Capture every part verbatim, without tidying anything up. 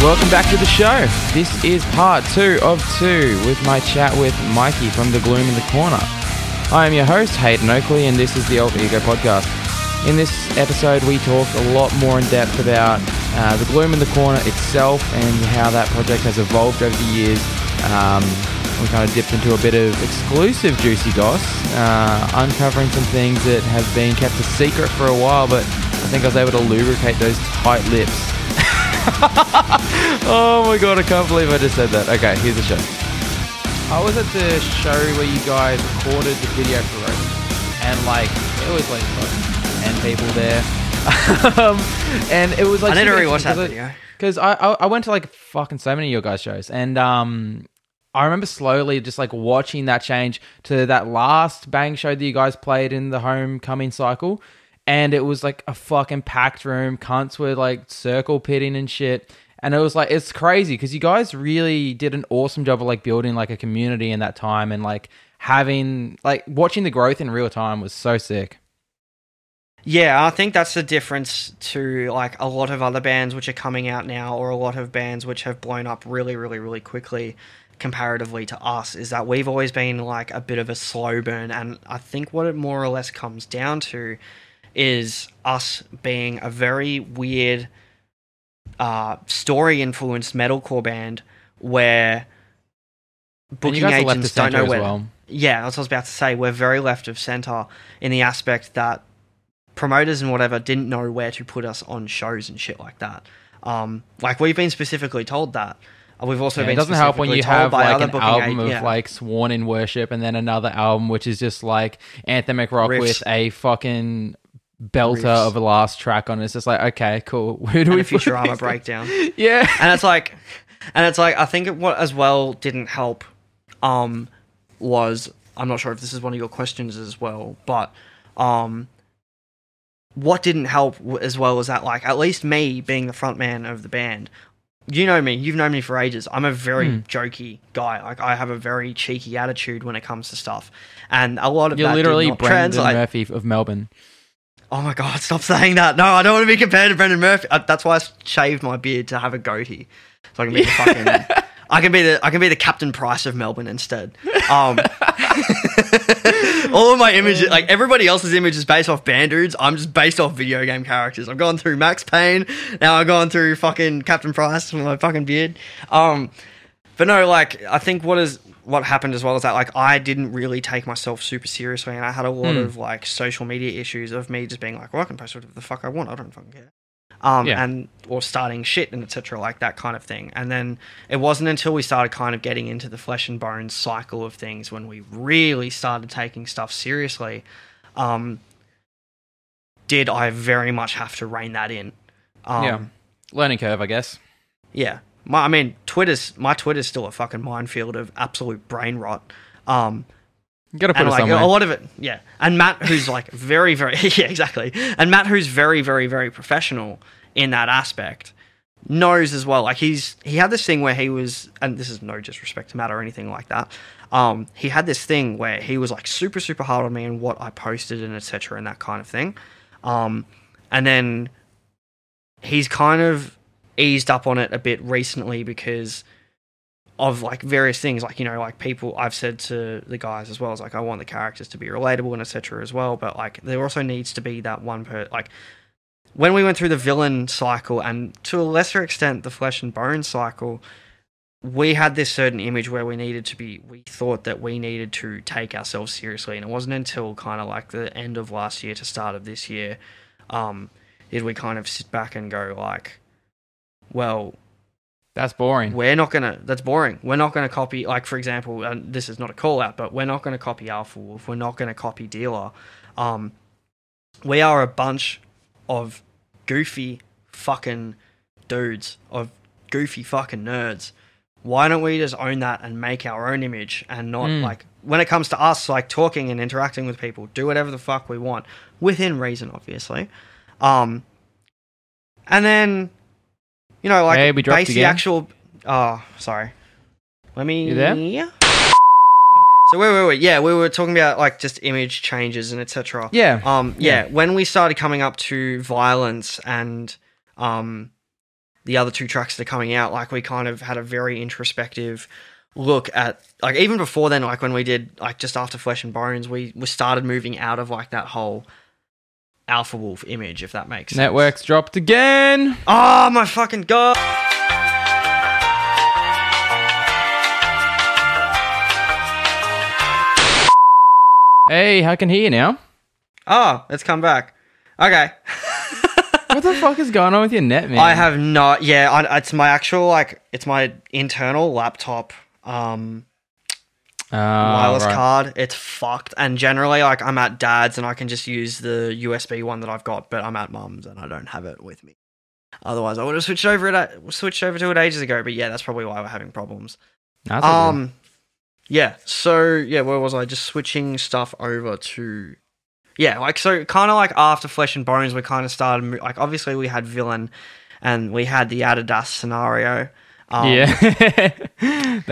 Welcome back to the show. This is part two of two with my chat with Mikey from The Gloom in the Corner. I am your host, Hayden Oakley, and this is the Alt Ego Podcast. In this episode, we talk a lot more in depth about uh, The Gloom in the Corner itself and how that project has evolved over the years. Um, we kind of dipped into a bit of exclusive juicy goss, uh, uncovering some things that have been kept a secret for a while, but I think I was able to lubricate those tight lips. Oh my god, I can't believe I just said that. Okay, here's the show. I was at the show where you guys recorded the video for Rourke, and like, it was like ten people there. um, and it was like, I need to rewatch that video because I, I I went to like fucking so many of your guys' shows, and um I remember slowly just like watching that change to that last bang show that you guys played in the homecoming cycle. And it was like a fucking packed room. Cunts were like circle pitting and shit. And it was like, it's crazy because you guys really did an awesome job of like building like a community in that time, and like having, like watching the growth in real time was so sick. Yeah, I think that's the difference to like a lot of other bands which are coming out now, or a lot of bands which have blown up really, really, really quickly comparatively to us, is that we've always been like a bit of a slow burn. And I think what it more or less comes down to is us being a very weird uh, story-influenced metalcore band where booking agents don't know where... Well. Yeah, that's what I was about to say. We're very left of centre in the aspect that promoters and whatever didn't know where to put us on shows and shit like that. Um, like, we've been specifically told that. We've also yeah, been. It doesn't help when you have like an album aid, of yeah. like Sworn In Worship, and then another album which is just like anthemic rock riffs with a fucking... belter Riffs. Of the last track on it. It's just like, okay, cool. Who do and we Futurama breakdown? Yeah, and it's like, and it's like, I think it, what as well didn't help um, was, I'm not sure if this is one of your questions as well, but um, what didn't help as well was that, like, at least me being the front man of the band, you know me, you've known me for ages. I'm a very mm. jokey guy. Like, I have a very cheeky attitude when it comes to stuff, and a lot of you're that literally Brendan Murphy of Melbourne. Oh my God, stop saying that. No, I don't want to be compared to Brendan Murphy. Uh, that's why I shaved my beard to have a goatee. So I can be yeah. the fucking... I can be the I can be the Captain Price of Melbourne instead. Um, all of my images, like everybody else's image is based off band dudes. I'm just based off video game characters. I've gone through Max Payne. Now I've gone through fucking Captain Price with my fucking beard. Um, but no, like, I think what is... what happened as well is that, like, I didn't really take myself super seriously, and I had a lot mm. of like social media issues of me just being like, well, I can post whatever the fuck I want, I don't fucking care, um yeah. and or starting shit and etc, like that kind of thing. And then it wasn't until we started kind of getting into the flesh and bones cycle of things when we really started taking stuff seriously, um did I very much have to rein that in. Um yeah, learning curve, I guess. Yeah. My, I mean, Twitter's my Twitter's still a fucking minefield of absolute brain rot. Um, you gotta put it like, somewhere. A lot of it, yeah. And Matt, who's like very, very, yeah, exactly. And Matt, who's very, very, very professional in that aspect, knows as well. Like he's he had this thing where he was, and this is no disrespect to Matt or anything like that. Um, he had this thing where he was like super, super hard on me and what I posted and et cetera and that kind of thing. Um, and then he's kind of eased up on it a bit recently because of like various things, like, you know, like people, I've said to the guys as well, is like, I want the characters to be relatable and et cetera as well, but like there also needs to be that one per like when we went through the villain cycle and to a lesser extent the flesh and bone cycle, we had this certain image where we needed to be, we thought that we needed to take ourselves seriously, and it wasn't until kind of like the end of last year to start of this year um did we kind of sit back and go like, well, that's boring. We're not going to, that's boring. We're not going to copy, like, for example, and this is not a call out, but we're not going to copy Alpha Wolf. We're not going to copy Dealer. Um, we are a bunch of goofy fucking dudes, of goofy fucking nerds. Why don't we just own that and make our own image and not mm. like, when it comes to us, like talking and interacting with people, do whatever the fuck we want within reason, obviously. Um, and then, you know, like, hey, base the actual... Oh, sorry. Let me... You there? Yeah. So, where were we? Yeah, we were talking about, like, just image changes and et cetera. Yeah. Um, yeah. yeah. When we started coming up to violence and um, the other two tracks that are coming out, like, we kind of had a very introspective look at, like, even before then, like, when we did, like, just after Flesh and Bones, we, we started moving out of, like, that whole Alpha Wolf image, if that makes sense. Network's dropped again. Oh, my fucking God. Hey, I can hear you now. Oh, it's come back. Okay. What the fuck is going on with your net, man? I have not. Yeah, I, it's my actual, like, it's my internal laptop um, oh, wireless right. card. It's fucked. And generally, like, I'm at Dad's and I can just use the U S B one that I've got, but I'm at Mum's and I don't have it with me. Otherwise, I would have switched over it, switched over to it ages ago. But yeah, that's probably why we're having problems. That's um, good. Yeah. So yeah, where was I? Just switching stuff over to. Yeah, like, so kind of like after Flesh and Bones, we kind of started, like, obviously we had Villain and we had the Adidas scenario. Um, yeah. That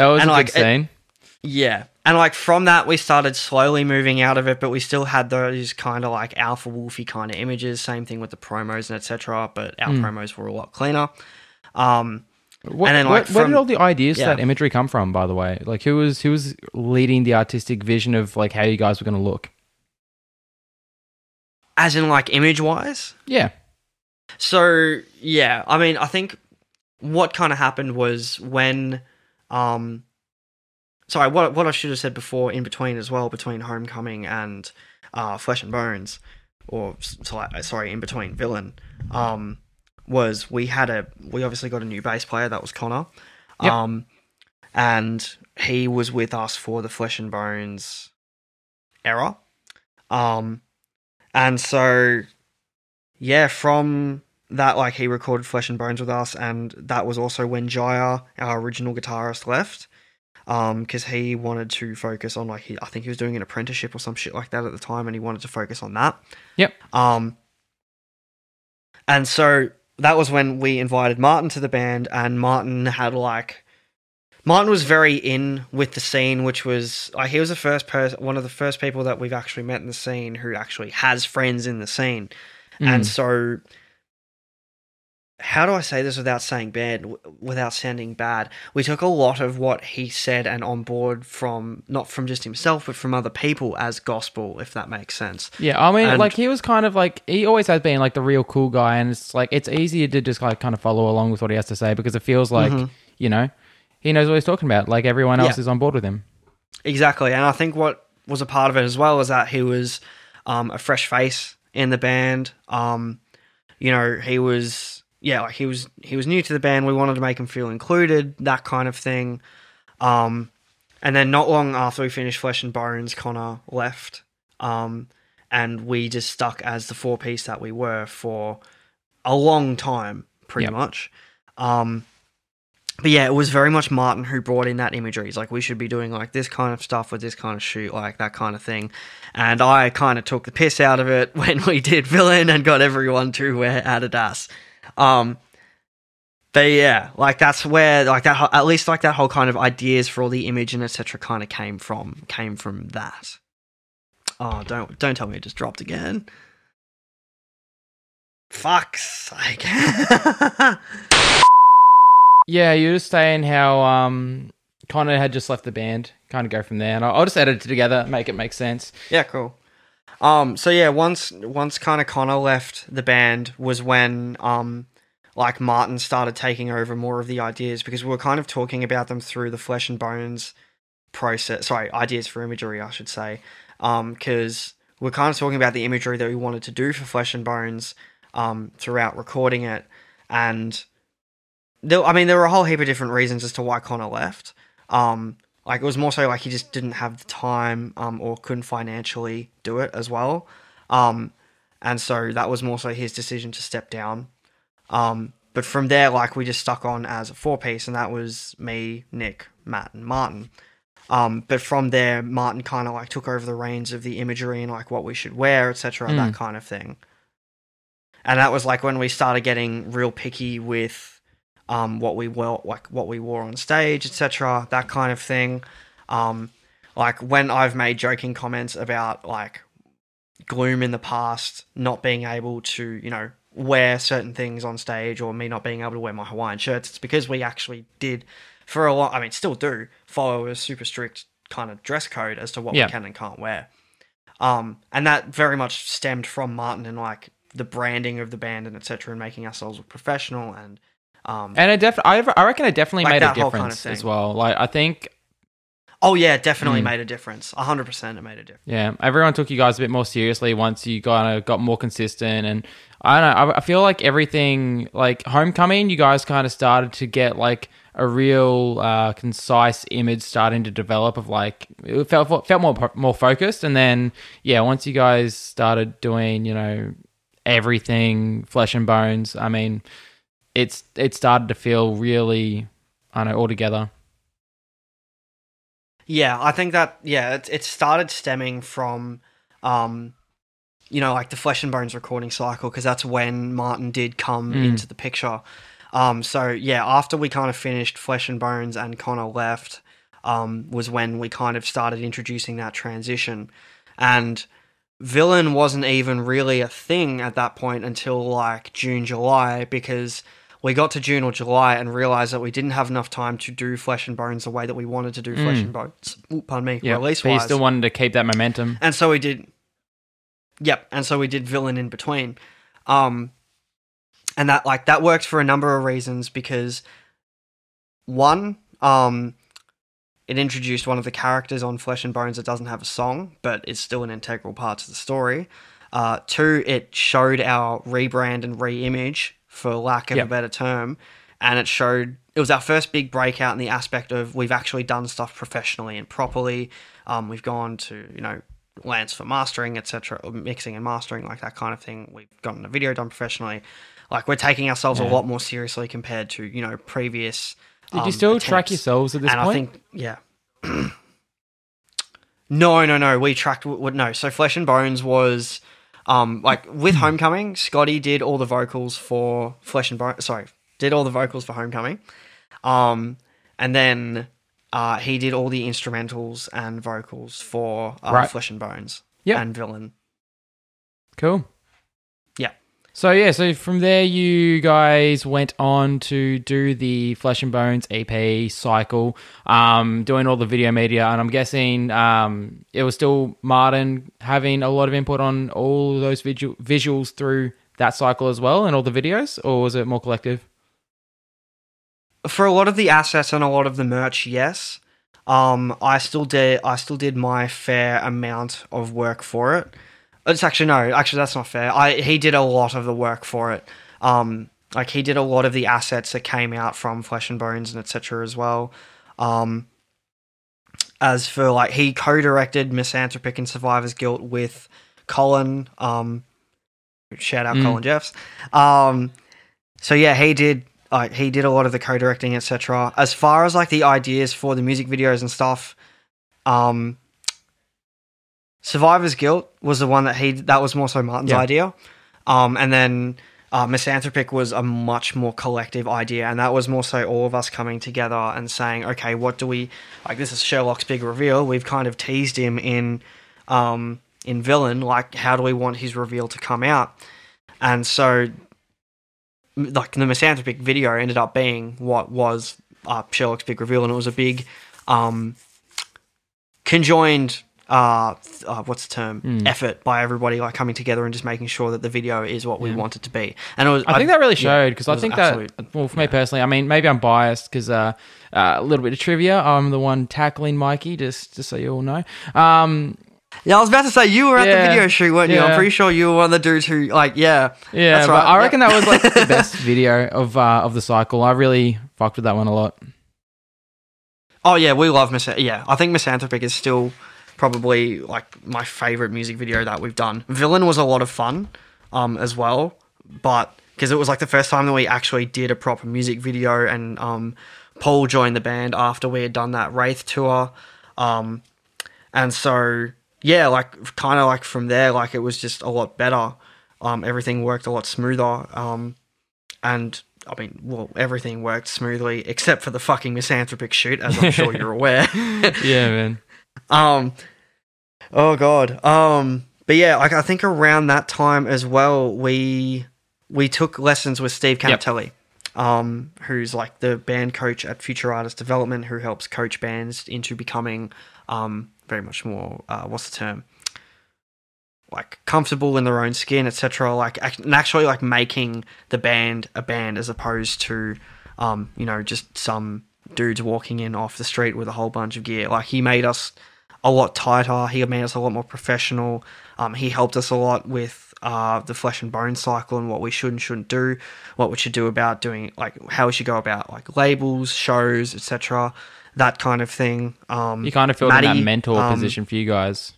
was and, a like, good scene. It, yeah. And, like, from that, we started slowly moving out of it, but we still had those kind of, like, Alpha Wolfy kind of images, same thing with the promos and et cetera, but our mm. promos were a lot cleaner. Um, what, and then, like, where, from, where did all the ideas yeah. for that imagery come from, by the way? Like, who was who was leading the artistic vision of, like, how you guys were going to look? As in, like, image-wise? Yeah. So, yeah. I mean, I think what kind of happened was when... Um, sorry, what what I should have said before in between as well, between Homecoming and uh, Flesh and Bones, or, sorry, in between Villain, um, was we had a... We obviously got a new bass player. That was Connor. Yep. Um, and he was with us for the Flesh and Bones era. Um... And so, yeah, from that, like, he recorded Flesh and Bones with us, and that was also when Jaya, our original guitarist, left, because um, he wanted to focus on, like, he, I think he was doing an apprenticeship or some shit like that at the time, and he wanted to focus on that. Yep. Um. And so that was when we invited Martin to the band, and Martin had, like... Martin was very in with the scene, which was like, he was the first person, one of the first people that we've actually met in the scene who actually has friends in the scene. Mm. And so, how do I say this without saying bad, without sounding bad? We took a lot of what he said and on board from, not from just himself, but from other people as gospel, if that makes sense. Yeah, I mean, and, like, he was kind of like, he always has been like the real cool guy, and it's like, it's easier to just like kind of follow along with what he has to say because it feels like, mm-hmm. you know, he knows what he's talking about. Like, everyone else yeah. is on board with him. Exactly. And I think what was a part of it as well is that he was um, a fresh face in the band. Um, you know, he was, yeah, like he was, he was new to the band. We wanted to make him feel included, that kind of thing. Um, and then not long after we finished Flesh and Bones, Connor left. Um, and we just stuck as the four piece that we were for a long time, pretty yep. much. Um, But yeah, it was very much Martin who brought in that imagery. He's like, we should be doing like this kind of stuff with this kind of shoot, like that kind of thing. And I kind of took the piss out of it when we did Villain and got everyone to wear Adidas. Um, but yeah, like that's where like that, at least like that whole kind of ideas for all the image and et cetera kind of came from, came from that. Oh, don't, don't tell me it just dropped again. Fuck's sake. Yeah, you were saying how um, Connor had just left the band, kind of go from there, and I'll, I'll just edit it together, make it make sense. Yeah, cool. Um, so yeah, once once kind of Connor left the band was when um, like Martin started taking over more of the ideas because we were kind of talking about them through the Flesh and Bones process. Sorry, ideas for imagery, I should say, because um, we're kind of talking about the imagery that we wanted to do for Flesh and Bones um, throughout recording it, and. There, I mean, there were a whole heap of different reasons as to why Connor left. Um, like, it was more so like he just didn't have the time um, or couldn't financially do it as well. Um, and so that was more so his decision to step down. Um, but from there, like, we just stuck on as a four-piece, and that was me, Nick, Matt, and Martin. Um, but from there, Martin kind of, like, took over the reins of the imagery and, like, what we should wear, et cetera, mm. that kind of thing. And that was, like, when we started getting real picky with... Um, what we wore, like what we wore on stage, et cetera, that kind of thing. Um, like when I've made joking comments about like Gloom in the past not being able to, you know, wear certain things on stage, or me not being able to wear my Hawaiian shirts, it's because we actually did for a lot, I mean, still do follow a super strict kind of dress code as to what yeah. we can and can't wear. Um, and that very much stemmed from Martin and like the branding of the band and et cetera, and making ourselves look professional. And, um, and I definitely, I reckon it definitely like made a difference kind of as well. Like I think, Oh yeah, definitely mm. made a difference. A hundred percent, it made a difference. Yeah, everyone took you guys a bit more seriously once you kind of got more consistent, and I don't know. I feel like everything, like Homecoming, you guys kind of started to get like a real uh, concise image starting to develop of like it felt felt more more focused, and then yeah, once you guys started doing, you know, everything flesh and bones, I mean, it's it started to feel really, I don't know, all together. Yeah, I think that, yeah, it, it started stemming from, um, you know, like the Flesh and Bones recording cycle, because that's when Martin did come mm. into the picture. Um, so, yeah, after we kind of finished Flesh and Bones and Connor left, um, was when we kind of started introducing that transition. And Villain wasn't even really a thing at that point until like June, July, because we got to June or July and realised that we didn't have enough time to do Flesh and Bones the way that we wanted to do mm. Flesh and Bones. Ooh, pardon me, yep. release-wise. But you still wanted to keep that momentum. And so we did... Yep, and so we did Villain in between. Um, and that like that worked for a number of reasons because, one, um, it introduced one of the characters on Flesh and Bones that doesn't have a song, but is still an integral part to the story. Uh, two, it showed our rebrand and re-image, for lack of yep. a better term, and it showed it was our first big breakout in the aspect of we've actually done stuff professionally and properly. Um, we've gone to, you know, lands for mastering, et cetera, or mixing and mastering, like that kind of thing. We've gotten a video done professionally. Like we're taking ourselves yeah. a lot more seriously compared to, you know, previous. Did um, you still attempts. Track yourselves at this and point? And I think, yeah. no, no, no. We tracked, no. So Flesh and Bones was... Um, like with Homecoming, Scotty did all the vocals for Flesh and Bone. Sorry, did all the vocals for Homecoming, um, and then uh, he did all the instrumentals and vocals for uh, right. Flesh and Bones yep. and Villain. Cool. Yeah. So yeah, so from there you guys went on to do the Flesh and Bones E P cycle, um, doing all the video media, and I'm guessing um, it was still Martin having a lot of input on all those visual- visuals through that cycle as well and all the videos, or was it more collective? For a lot of the assets and a lot of the merch, yes. Um, I still did I still did my fair amount of work for it. It's actually, no, actually that's not fair. I, he did a lot of the work for it. Um, like he did a lot of the assets that came out from Flesh and Bones and et cetera as well. Um, as for like, he co-directed Misanthropic and Survivor's Guilt with Colin, um, shout out mm. Colin Jeffs. Um, so yeah, he did, like he did a lot of the co-directing, et cetera. As far as like the ideas for the music videos and stuff, um, Survivor's Guilt was the one that he... That was more so Martin's yeah. idea. Um, and then uh, Misanthropic was a much more collective idea, and that was more so all of us coming together and saying, okay, what do we... Like, this is Sherlock's big reveal. We've kind of teased him in um, in Villain. Like, how do we want his reveal to come out? And so, like, the Misanthropic video ended up being what was uh, Sherlock's big reveal, and it was a big um, conjoined... Uh, uh, what's the term? Mm. Effort by everybody, like coming together and just making sure that the video is what we yeah. want it to be. And it was, I, I think that really showed because yeah, I think absolute, that. Well, for yeah. me personally, I mean, maybe I'm biased because uh, uh, a little bit of trivia. I'm the one tackling Mikey, just just so you all know. Um, yeah, I was about to say you were at yeah, the video shoot, weren't yeah. you? I'm pretty sure you were one of the dudes who, like, yeah, yeah. That's right. But I reckon yeah. that was like the best video of uh, of the cycle. I really fucked with that one a lot. Oh yeah, we love Miss. Yeah, I think Misanthropic is still probably like my favorite music video that we've done. Villain was a lot of fun um, as well, but because it was like the first time that we actually did a proper music video, and um, Paul joined the band after we had done that Wraith tour. Um, and so, yeah, like kind of like from there, like it was just a lot better. Um, everything worked a lot smoother. Um, and I mean, well, everything worked smoothly except for the fucking Misanthropic shoot, as I'm sure you're aware. Yeah, man. Um, oh God. Um, but yeah, like I think around that time as well, we we took lessons with Steve Canatelli, yep. um, who's like the band coach at Future Artist Development, who helps coach bands into becoming um, very much more, uh, what's the term? Like comfortable in their own skin, et cetera. Like act- and actually like making the band a band as opposed to, um, you know, just some dudes walking in off the street with a whole bunch of gear. Like he made us a lot tighter. He made us a lot more professional. Um, he helped us a lot with uh, the flesh and bone cycle and what we should and shouldn't do, what we should do about doing, like how we should go about like labels, shows, et cetera. That kind of thing. Um, you kind of feel Maddie, in that mentor um, position for you guys.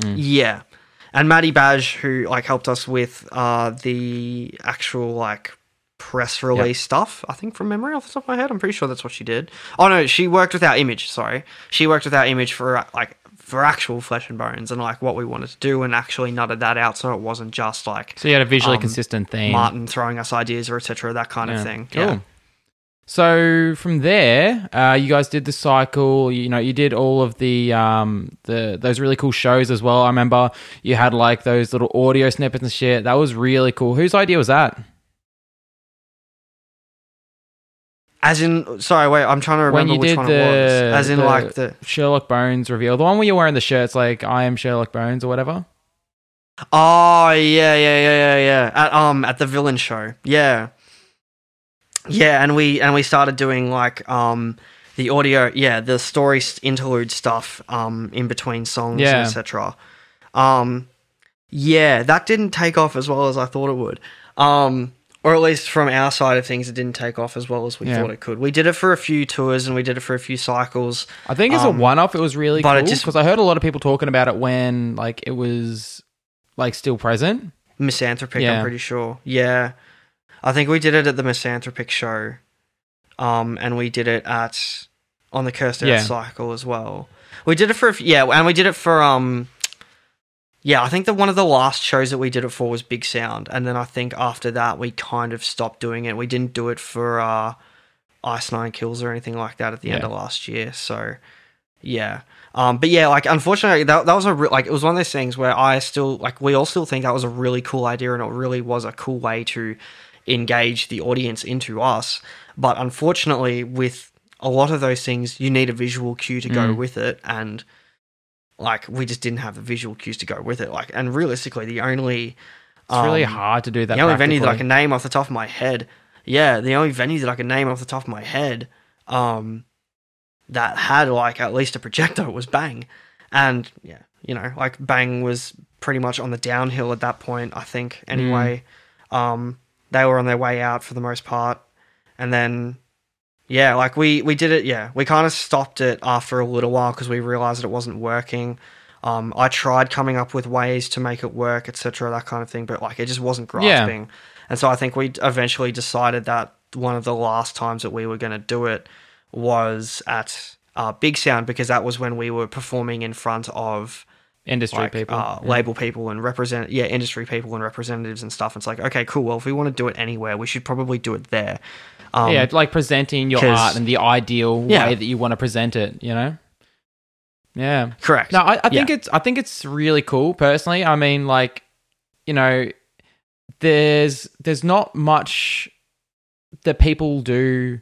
Mm. Yeah. And Maddie Badge, who like helped us with uh, the actual like press release yep. stuff, I think from memory off the top of my head. I'm pretty sure that's what she did. Oh no, she worked with our image, sorry. She worked with our image for like for actual Flesh and Bones and like what we wanted to do and actually nutted that out so it wasn't just like... So you had a visually um, consistent theme. Martin throwing us ideas or et cetera, that kind yeah. of thing. Cool. Yeah. So from there, uh, you guys did the cycle. You know, you did all of the um, the those really cool shows as well. I remember you had like those little audio snippets and shit. That was really cool. Whose idea was that? As in, sorry, wait, I'm trying to remember which one the, it was. As in, the like the Sherlock Bones reveal, the one where you're wearing the shirts like "I am Sherlock Bones" or whatever. Oh yeah, yeah, yeah, yeah, yeah. At um, at the villain show, yeah. Yeah, and we and we started doing like um the audio, yeah, the story interlude stuff um in between songs, yeah. et cetera. Um, yeah, that didn't take off as well as I thought it would. Um, or at least from our side of things, it didn't take off as well as we yeah. thought it could. We did it for a few tours and we did it for a few cycles. I think as um, a one-off, it was really but cool because I heard a lot of people talking about it when like it was like still present. Misanthropic, yeah. I'm pretty sure. Yeah. I think we did it at the Misanthropic show, um, and we did it at on the Cursed Earth yeah. cycle as well. We did it for yeah, and we did it for um, yeah. I think that one of the last shows that we did it for was Big Sound, and then I think after that we kind of stopped doing it. We didn't do it for uh, Ice Nine Kills or anything like that at the yeah. end of last year. So yeah, um, but yeah, like unfortunately that that was a re- like it was one of those things where I still like we all still think that was a really cool idea, and it really was a cool way to engage the audience into us, but unfortunately with a lot of those things you need a visual cue to go mm. with it, and like we just didn't have the visual cues to go with it, like, and realistically the only um, it's really hard to do that. The only venue that I can name off the top of my head yeah the only venue that I can name off the top of my head um that had like at least a projector was Bang, and yeah you know like Bang was pretty much on the downhill at that point, I think, anyway. mm. um They were on their way out for the most part. And then, yeah, like we, we did it, yeah. We kind of stopped it after a little while because we realised that it wasn't working. Um, I tried coming up with ways to make it work, et cetera, that kind of thing, but like it just wasn't grasping. Yeah. And so I think we eventually decided that one of the last times that we were going to do it was at uh, Big Sound, because that was when we were performing in front of... Industry like, people. Uh, yeah. Label people and represent... Yeah, industry people and representatives and stuff. It's like, okay, cool. Well, if we want to do it anywhere, we should probably do it there. Um, yeah, like presenting your art and the ideal yeah. way that you want to present it, you know? Yeah. Correct. No, I, I think yeah. it's I think it's really cool, personally. I mean, like, you know, there's there's not much that people do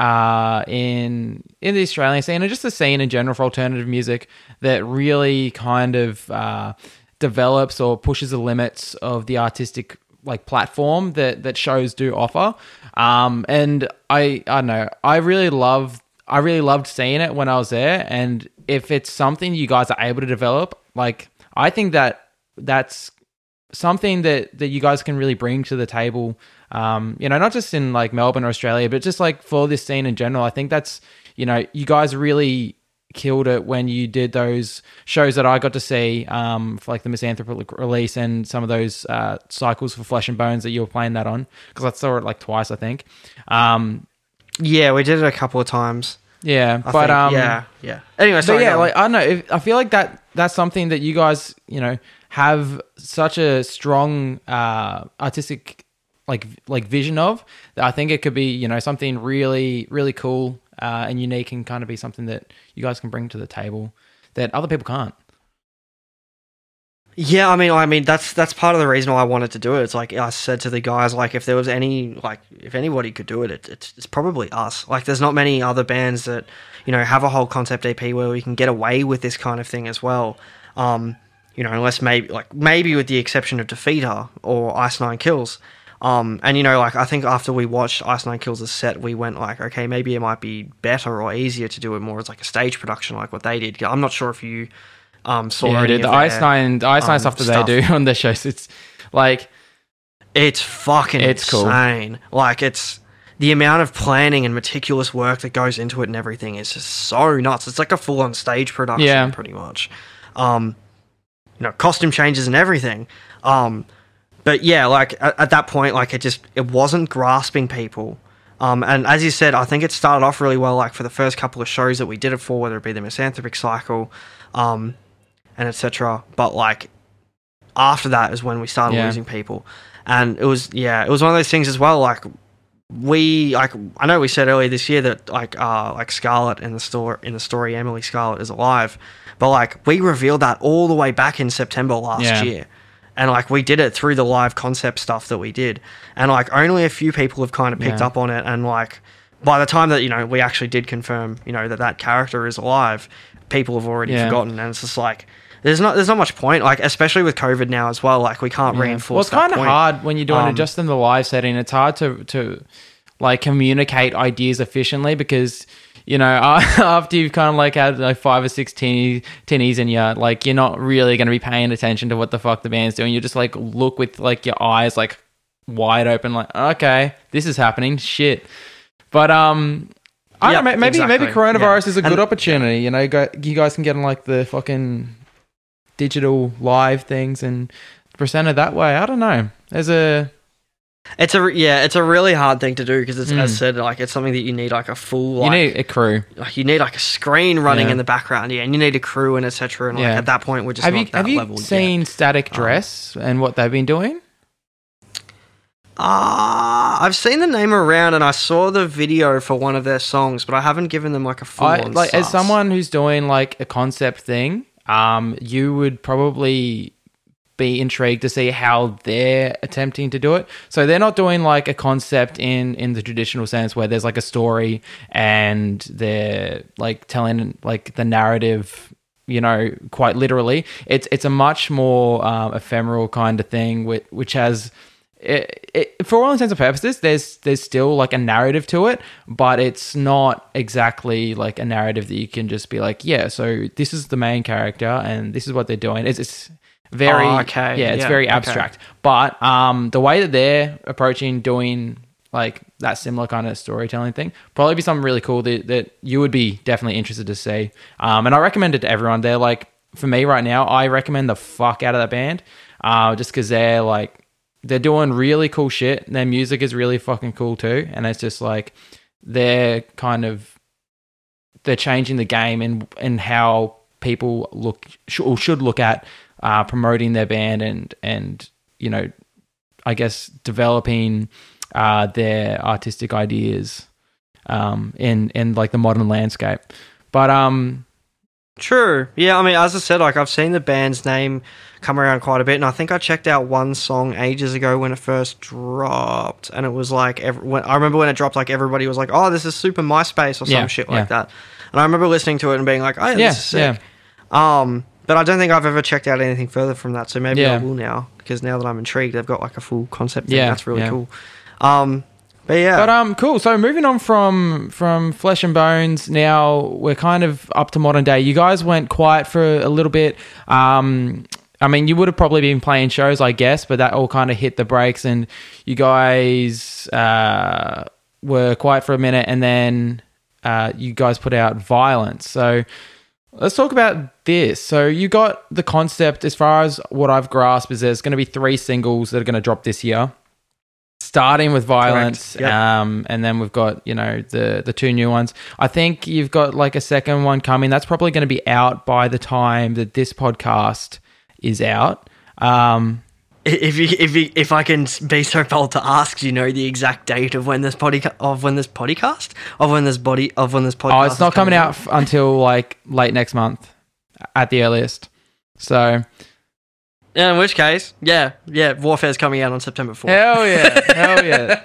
uh, in in the Australian scene and just the scene in general for alternative music that really kind of uh, develops or pushes the limits of the artistic like platform that, that shows do offer. Um, and I, I don't know, I really love, I really loved seeing it when I was there. And if it's something you guys are able to develop, like, I think that that's something that, that you guys can really bring to the table. Um, you know, not just in like Melbourne or Australia, but just like for this scene in general. I think that's, you know, you guys really killed it when you did those shows that I got to see, um, for like the Misanthropic release and some of those uh, cycles for Flesh and Bones that you were playing that on, because I saw it like twice, I think. Um, yeah, we did it a couple of times. Yeah, I but think, um, yeah, yeah. Anyway, so yeah, like I don't know, if, I feel like that that's something that you guys, you know, have such a strong uh, artistic. like like vision of, I think it could be, you know, something really, really cool uh, and unique, and kind of be something that you guys can bring to the table that other people can't. Yeah, I mean, I mean that's that's part of the reason why I wanted to do it. It's like I said to the guys, like if there was any, like if anybody could do it, it it's, it's probably us. Like there's not many other bands that, you know, have a whole concept E P where we can get away with this kind of thing as well. Um, you know, unless maybe like maybe with the exception of Defeater or Ice Nine Kills. Um, and, you know, like I think after we watched Ice Nine Kills' set, we went like, okay, maybe it might be better or easier to do it more as like a stage production, like what they did. I'm not sure if you um, saw yeah, any dude, of the their, Ice Nine, the Ice Nine um, stuff that stuff. they do on their shows. It's like, it's fucking it's insane. Cool. Like it's the amount of planning and meticulous work that goes into it and everything is just so nuts. It's like a full on stage production, yeah. pretty much. Um, you know, costume changes and everything. Um, But yeah, like at, at that point, like it just it wasn't grasping people. Um, and as you said, I think it started off really well. Like for the first couple of shows that we did it for, whether it be the Misanthropic Cycle, um, and et cetera. But like after that is when we started yeah. losing people, and it was yeah, it was one of those things as well. Like we like I know we said earlier this year that like uh like Scarlett in the store in the story Emily Scarlett is alive, but like we revealed that all the way back in September last yeah. year. And, like, we did it through the live concept stuff that we did. And, like, only a few people have kind of picked yeah. up on it. And, like, by the time that, you know, we actually did confirm, you know, that that character is alive, people have already yeah. forgotten. And it's just, like, there's not there's not much point. Like, especially with COVID now as well, like, we can't yeah. reinforce well, it's that kind of point. Hard when you're doing um, it just in the live setting. It's hard to, to, like, communicate ideas efficiently because... You know, after you've kind of like had like five or six tinnies, tinnies in you, like you're not really going to be paying attention to what the fuck the band's doing. You just like look with like your eyes like wide open, like okay, this is happening, shit. But um, I yep, don't know, maybe exactly. maybe coronavirus yeah. is a good and, opportunity. You know, go, you guys can get on like the fucking digital live things and present it that way. I don't know. There's a It's a yeah, it's a really hard thing to do because it's mm. as said, like it's something that you need like a full like, you need a crew, like you need like a screen running yeah. in the background, yeah, and you need a crew and et cetera. And like yeah. at that point, we're just have not you, that have you level seen yet. Static Dress um, and what they've been doing? Ah, uh, I've seen the name around and I saw the video for one of their songs, but I haven't given them like a full. I, on like sus. As someone who's doing like a concept thing, um, you would probably. Be intrigued to see how they're attempting to do it. So they're not doing like a concept in in the traditional sense where there's like a story and they're like telling like the narrative, you know, quite literally. It's it's a much more um, ephemeral kind of thing, which which has it, it, for all intents and purposes, there's there's still like a narrative to it, but it's not exactly like a narrative that you can just be like, yeah, so this is the main character and this is what they're doing. It's, it's Very, oh, okay. yeah, it's yeah, very abstract. Okay. But um, the way that they're approaching doing like that similar kind of storytelling thing probably be something really cool that, that you would be definitely interested to see. Um, and I recommend it to everyone. They're like, for me right now, I recommend the fuck out of that band uh, just because they're like, they're doing really cool shit. And their music is really fucking cool too. And it's just like, they're kind of, they're changing the game in, in how people look sh- or should look at Uh, promoting their band and, and you know, I guess developing uh, their artistic ideas um, in, in, like, the modern landscape. But... um, True. Yeah, I mean, as I said, like, I've seen the band's name come around quite a bit, and I think I checked out one song ages ago when it first dropped, and it was, like... Every, when, I remember when it dropped, like, everybody was like, oh, this is super MySpace or some yeah, shit like yeah. that. And I remember listening to it and being like, oh, yeah, yeah this is sick. Yeah. Um... But I don't think I've ever checked out anything further from that, so maybe yeah. I will now, because now that I'm intrigued, they've got like a full concept thing. Yeah, that's really yeah. cool. Um, but yeah. But um, cool. So moving on from from Flesh and Bones, now we're kind of up to modern day. You guys went quiet for a little bit. Um, I mean, you would have probably been playing shows, I guess, but that all kind of hit the brakes, and you guys uh, were quiet for a minute, and then uh, you guys put out Violence. So... Let's talk about this. So you got the concept, as far as what I've grasped, is there's going to be three singles that are going to drop this year, starting with Violence. Yep. Um, and then we've got, you know, the, the two new ones. I think you've got like a second one coming. That's probably going to be out by the time that this podcast is out. Um, if you, if you, if I can be so bold to ask, do you know the exact date of when this podcast of when this podcast of when this body of when this podcast? Oh, it's not coming out, out until like late next month, at the earliest. So, In which case, yeah, yeah, Warfare's coming out on September fourth. Hell yeah, hell yeah.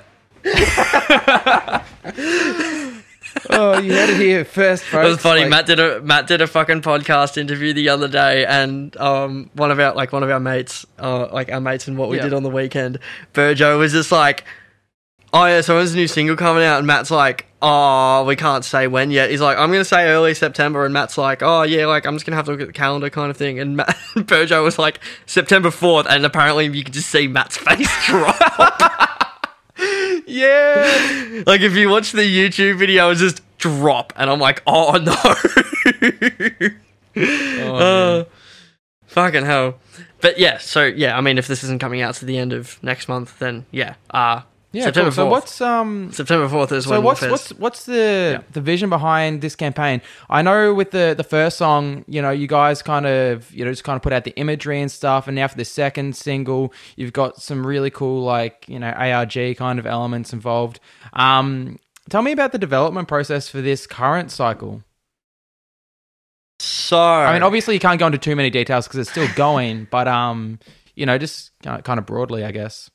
Oh, you had it here first, folks. It was funny. Like, Matt did a Matt did a fucking podcast interview the other day, and um, one of our like one of our mates, uh, like our mates, and what we yeah. did on the weekend. Virgo was just like, oh yeah, so when's the new single coming out? And Matt's like, oh, we can't say when yet. He's like, I'm going to say early September. And Matt's like, oh yeah, like I'm just going to have to look at the calendar kind of thing. And Matt, Virgo was like, September fourth. And apparently you could just see Matt's face drop. Yeah. Like if you watch the YouTube video, it's just drop. And I'm like, oh no. oh, uh, fucking hell. But yeah, so yeah, I mean, if this isn't coming out to the end of next month, then yeah, uh, Yeah, September cool. so fourth. what's um September fourth is so when what's, what's what's the yeah. the vision behind this campaign? I know with the the first song, you know, you guys kind of you know just kind of put out the imagery and stuff, and now for the second single, you've got some really cool like you know A R G kind of elements involved. Um, tell me about the development process for this current cycle. So I mean, obviously you can't go into too many details because it's still going, but um, you know, just kind of broadly, I guess.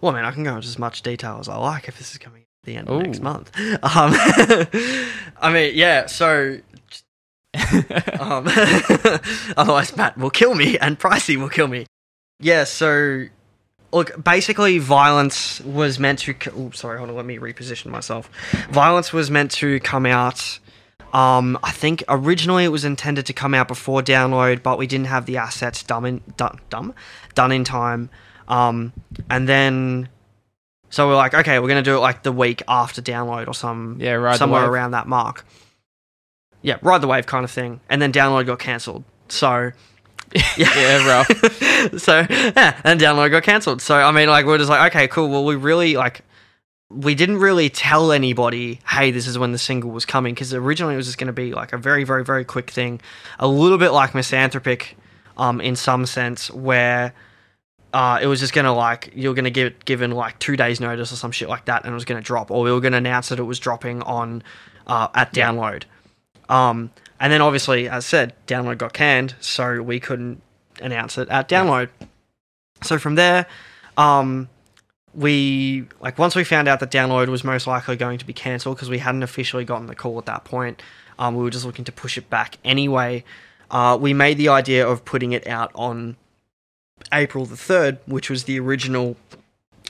Well, I mean, I can go into as much detail as I like if this is coming at the end of Ooh. next month. Um, I mean, yeah, so... um, otherwise, Matt will kill me and Pricey will kill me. Yeah, so... Look, basically, violence was meant to... Oh, sorry, hold on, let me reposition myself. Violence was meant to come out... Um, I think originally it was intended to come out before download, but we didn't have the assets done in, done, done, done in time... Um, and then, so we're like, okay, we're going to do it like the week after download or some, yeah, ride somewhere around that mark. Yeah. Ride the wave kind of thing. And then download got cancelled. So yeah, yeah rough. so yeah, and download got cancelled. So, I mean, like, we're just like, okay, cool. Well, we really like, we didn't really tell anybody, hey, this is when the single was coming. Cause originally it was just going to be like a very, very, very quick thing. A little bit like Misanthropic, um, in some sense where, Uh, it was just going to, like, you're going to get given, like, two days' notice or some shit like that, and it was going to drop. Or we were going to announce that it was dropping on uh, at download. Um, and then, obviously, as said, download got canned, so we couldn't announce it at download. So from there, um, we, like, once we found out that download was most likely going to be cancelled because we hadn't officially gotten the call at that point, um, we were just looking to push it back anyway. Uh, we made the idea of putting it out on... April the third, which was the original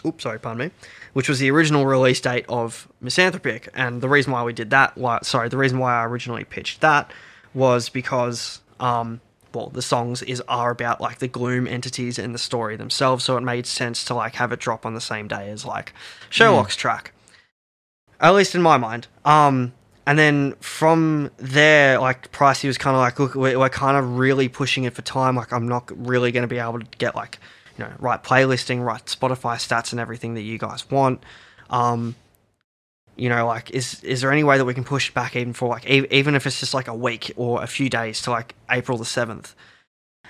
oops sorry pardon me which was the original release date of Misanthropic. And the reason why we did that why, sorry the reason why I originally pitched that was because um well the songs is are about like the gloom entities and the story themselves, so it made sense to like have it drop on the same day as like Sherlock's mm. track, at least in my mind. um And then from there, like, Pricey was kind of like, look, we're, we're kind of really pushing it for time. Like, I'm not really going to be able to get, like, you know, right playlisting, right Spotify stats and everything that you guys want. Um, you know, like, is is there any way that we can push it back even for, like, e- even if it's just, like, a week or a few days to, like, April the seventh?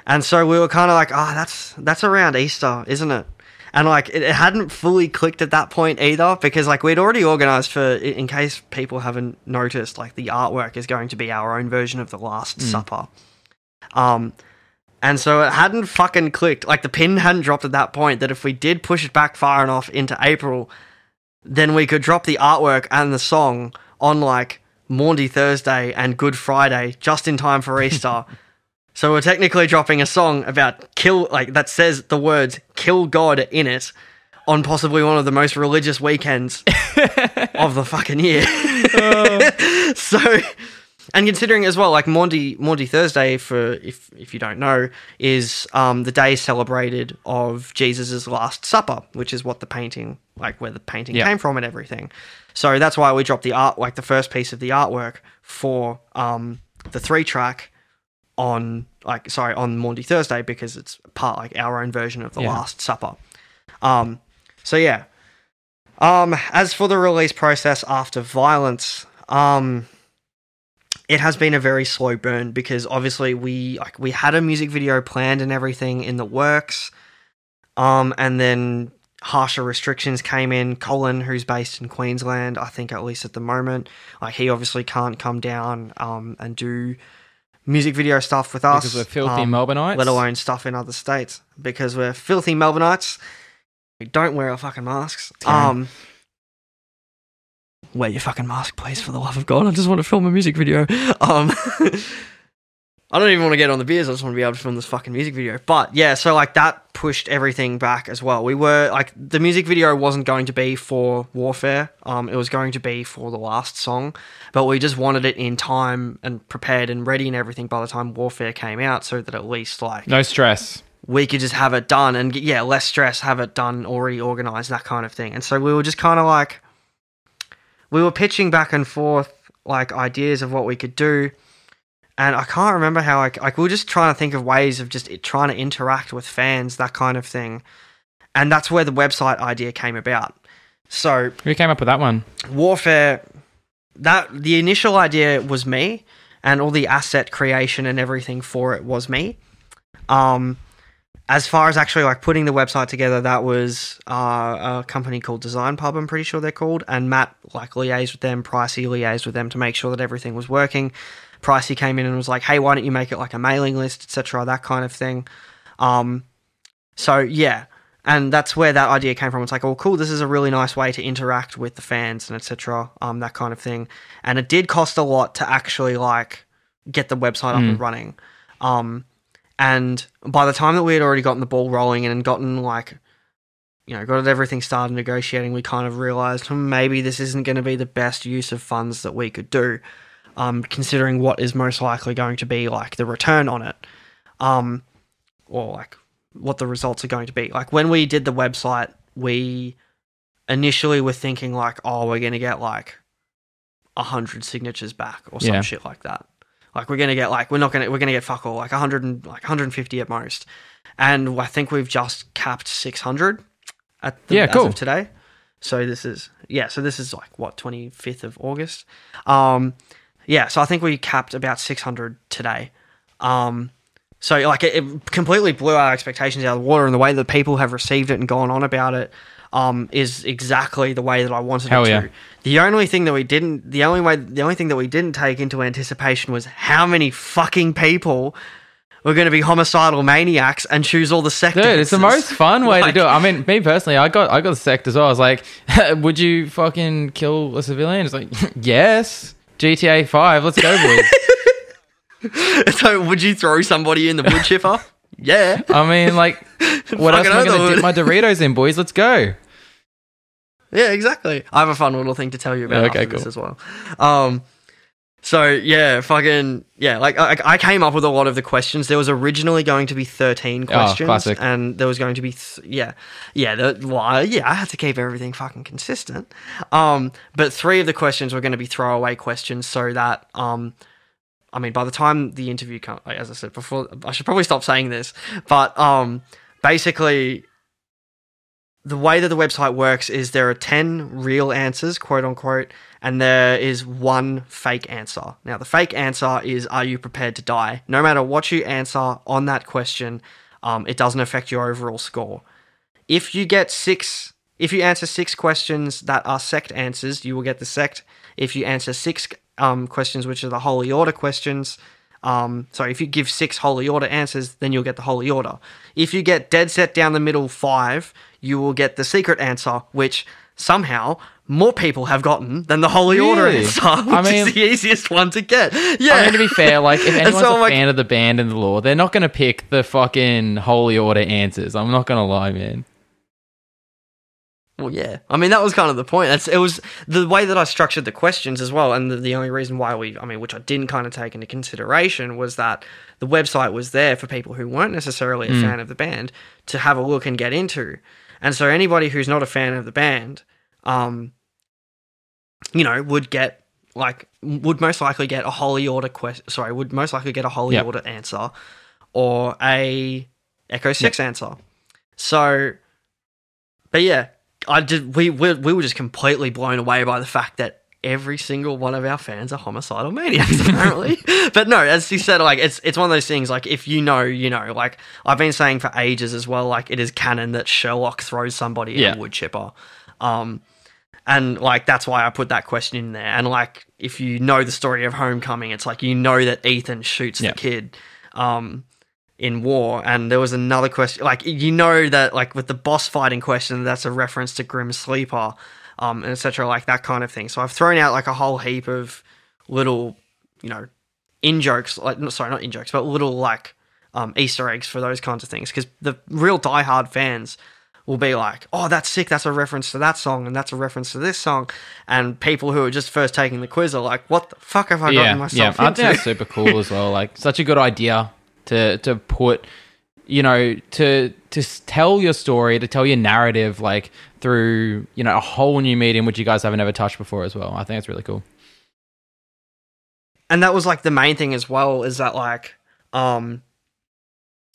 And so we were kind of like, ah, oh, that's, that's around Easter, isn't it? And, like, it, it hadn't fully clicked at that point either because, like, we'd already organised for, in case people haven't noticed, like, the artwork is going to be our own version of The Last mm. Supper. Um, and so it hadn't fucking clicked. Like, the pin hadn't dropped at that point that if we did push it back far enough into April, then we could drop the artwork and the song on, like, Maundy Thursday and Good Friday just in time for Easter. So we're technically dropping a song about kill, like that says the words "kill God" in it, on possibly one of the most religious weekends of the fucking year. uh. So, and considering as well, like Maundy, Maundy Thursday, for if if you don't know, is um, the day celebrated of Jesus's Last Supper, which is what the painting, like where the painting yep. came from and everything. So that's why we dropped the art, like the first piece of the artwork for um, the three track. on like sorry on Maundy Thursday, because it's part like our own version of the yeah. Last Supper. Um so yeah um as for the release process after Violence, um it has been a very slow burn, because obviously we like we had a music video planned and everything in the works, um and then harsher restrictions came in. Colin, who's based in Queensland, I think, at least at the moment, like he obviously can't come down um and do music video stuff with us. Because we're filthy um, Melbourneites. Let alone stuff in other states. Because we're filthy Melbourneites. We don't wear our fucking masks. Damn. Um, wear your fucking mask, please, for the love of God. I just want to film a music video. Um, I don't even want to get on the beers. I just want to be able to film this fucking music video. But yeah, so like that pushed everything back as well. We were like, the music video wasn't going to be for Warfare. Um, it was going to be for the last song, but we just wanted it in time and prepared and ready and everything by the time Warfare came out, so that at least like no stress. We could just have it done and yeah, less stress, have it done, already organized, that kind of thing. And so we were just kind of like, we were pitching back and forth like ideas of what we could do. And I can't remember how, like, like we were just trying to think of ways of just it, trying to interact with fans, that kind of thing. And that's where the website idea came about. So who came up with that one? Warfare, that the initial idea was me, and all the asset creation and everything for it was me. Um, as far as actually like putting the website together, that was uh, a company called Design Pub, I'm pretty sure they're called. And Matt like liaised with them, Pricey liaised with them to make sure that everything was working. Pricey came in and was like, hey, why don't you make it like a mailing list, et cetera, that kind of thing. Um, so, yeah, and that's where that idea came from. It's like, oh, cool, this is a really nice way to interact with the fans and et cetera, um, that kind of thing. And it did cost a lot to actually, like, get the website mm. up and running. Um, and by the time that we had already gotten the ball rolling and gotten, like, you know, got everything started negotiating, we kind of realised, hmm, maybe this isn't going to be the best use of funds that we could do. Um, considering what is most likely going to be, like, the return on it, um, or, like, what the results are going to be. Like, when we did the website, we initially were thinking, like, oh, we're going to get, like, one hundred signatures back or some yeah. shit like that. Like, we're going to get, like, we're not going to, we're going to get fuck all, like, one hundred and, like, one hundred fifty at most. And I think we've just capped six hundred at the, yeah, as cool. of today. So, this is, yeah, so this is, like, what, twenty-fifth of August? Um... Yeah, so I think we capped about six hundred today. Um, so, like, it, it completely blew our expectations out of the water, and the way that people have received it and gone on about it um, is exactly the way that I wanted Hell it yeah. to. The only thing that we didn't, the only way, the only thing that we didn't take into anticipation was how many fucking people were going to be homicidal maniacs and choose all the sectors. Dude, it's the most fun way like, to do it. I mean, me personally, I got, I got the sect as well. I was like, would you fucking kill a civilian? It's like, yes. G T A five, let's go, boys. So, would you throw somebody in the wood chipper? Yeah. I mean, like, what else am I going to dip my Doritos in, boys? Let's go. Yeah, exactly. I have a fun little thing to tell you about yeah, okay, after cool. this as well. Um, so, yeah, fucking, yeah, like, I, I came up with a lot of the questions. There was originally going to be thirteen questions. Oh, classic. And there was going to be, th- yeah, yeah, the, well, I, yeah, I had to keep everything fucking consistent. Um, but three of the questions were going to be throwaway questions so that, um, I mean, by the time the interview comes, like, as I said before, I should probably stop saying this, but um, basically the way that the website works is there are ten real answers, quote unquote, and there is one fake answer. Now, the fake answer is, are you prepared to die? No matter what you answer on that question, um, it doesn't affect your overall score. If you get six, if you answer six questions that are sect answers, you will get the sect. If you answer six um, questions, which are the holy order questions, um, sorry, if you give six holy order answers, then you'll get the holy order. If you get dead set down the middle five, you will get the secret answer, which somehow more people have gotten than the Holy really? Order answer, which I mean, is the easiest one to get. Yeah. I mean, to be fair, like, if anyone's so a like, fan of the band and the lore, they're not going to pick the fucking Holy Order answers. I'm not going to lie, man. Well, yeah. I mean, that was kind of the point. That's, it was the way that I structured the questions as well, and the, the only reason why we, I mean, which I didn't kind of take into consideration, was that the website was there for people who weren't necessarily a mm. fan of the band to have a look and get into. And so anybody who's not a fan of the band, um, you know, would get like would most likely get a holy order question. Sorry, would most likely get a holy yep. order answer or a Echo Six yep. answer. So, but yeah, I did. We, we we were just completely blown away by the fact that every single one of our fans are homicidal maniacs, apparently. But no, as you said, like, it's it's one of those things, like, if you know, you know, like, I've been saying for ages as well, like, it is canon that Sherlock throws somebody yeah. in a wood chipper. Um, And, like, that's why I put that question in there. And, like, if you know the story of Homecoming, it's like you know that Ethan shoots yeah. the kid um, in War. And there was another question. Like, you know that, like, with the boss fighting question, that's a reference to Grim Sleeper, um, and et cetera, like that kind of thing. So I've thrown out, like, a whole heap of little, you know, in-jokes. Like, sorry, not in-jokes, but little, like, um, Easter eggs for those kinds of things. Because the real diehard fans will be like, oh, that's sick, that's a reference to that song, and that's a reference to this song. And people who are just first taking the quiz are like, what the fuck have I yeah, gotten myself yeah. into? Yeah, that's super cool as well. Like, such a good idea to to put, you know, to to tell your story, to tell your narrative, like, through, you know, a whole new medium which you guys haven't ever touched before as well. I think it's really cool. And that was, like, the main thing as well, is that, like, um,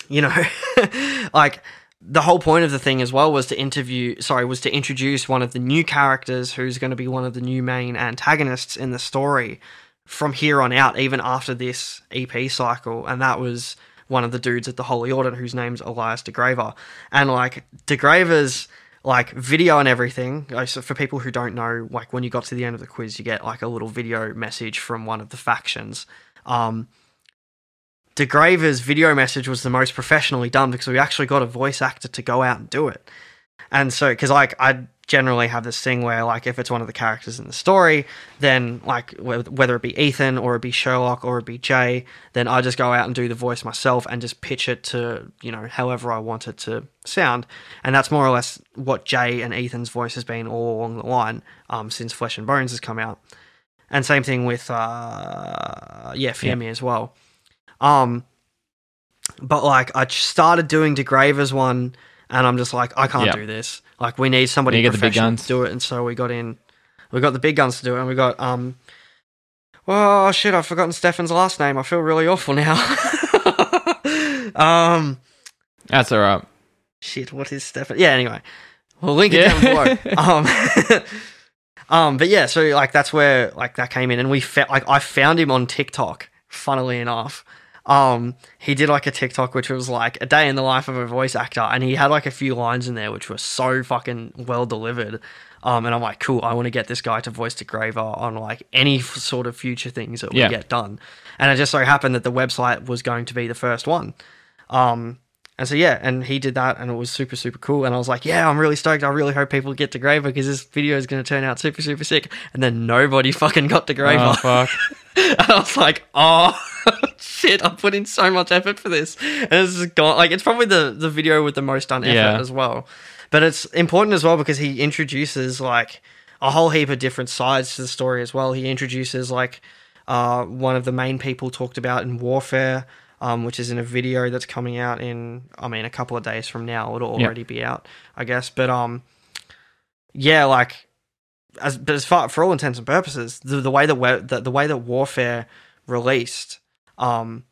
you know, like... the whole point of the thing as well was to interview, sorry, was to introduce one of the new characters who's going to be one of the new main antagonists in the story from here on out, even after this E P cycle. And that was one of the dudes at the Holy Order whose name's Elias DeGraver. And, like, DeGraver's, like, video and everything. So for people who don't know, like, when you got to the end of the quiz, you get, like, a little video message from one of the factions. Um, DeGraver's video message was the most professionally done because we actually got a voice actor to go out and do it. And so, because, like, I generally have this thing where, like, if it's one of the characters in the story, then, like, whether it be Ethan or it be Sherlock or it be Jay, then I just go out and do the voice myself and just pitch it to, you know, however I want it to sound. And that's more or less what Jay and Ethan's voice has been all along the line um, since Flesh and Bones has come out. And same thing with, uh, yeah, Fear yeah. Me as well. Um, but, like, I started doing DeGraver's one, and I'm just like, I can't yep. do this. Like, we need somebody get professional the big guns. to do it, and so we got in, we got the big guns to do it, and we got, um, oh, shit, I've forgotten Stefan's last name. I feel really awful now. um, That's all right. Shit, what is Stefan? Yeah, anyway, we'll link it yeah. down below. Um, um, but, yeah, so, like, that's where, like, that came in, and we fe- like, I found him on TikTok, funnily enough. Um, he did, like, a TikTok which was, like, a day in the life of a voice actor, and he had, like, a few lines in there which were so fucking well delivered. Um, and I'm like, cool, I want to get this guy to voice DeGraver on, like, any f- sort of future things that we yeah. get done. And it just so happened that the website was going to be the first one. Um, and so, yeah, and he did that, and it was super, super cool. And I was like, yeah, I'm really stoked. I really hope people get DeGraver because this video is going to turn out super, super sick. And then nobody fucking got DeGraver. Oh, fuck. And I was like, oh, shit, I put in so much effort for this. And this is gone. Like, it's probably the, the video with the most done effort yeah. as well. But it's important as well because he introduces, like, a whole heap of different sides to the story as well. He introduces, like, uh, one of the main people talked about in Warfare, um, which is in a video that's coming out in, I mean, a couple of days from now. It'll already yeah. be out, I guess. But, um, yeah, like... As, but as far, for all intents and purposes, the, the way that we, the, the way that Warfare released, um,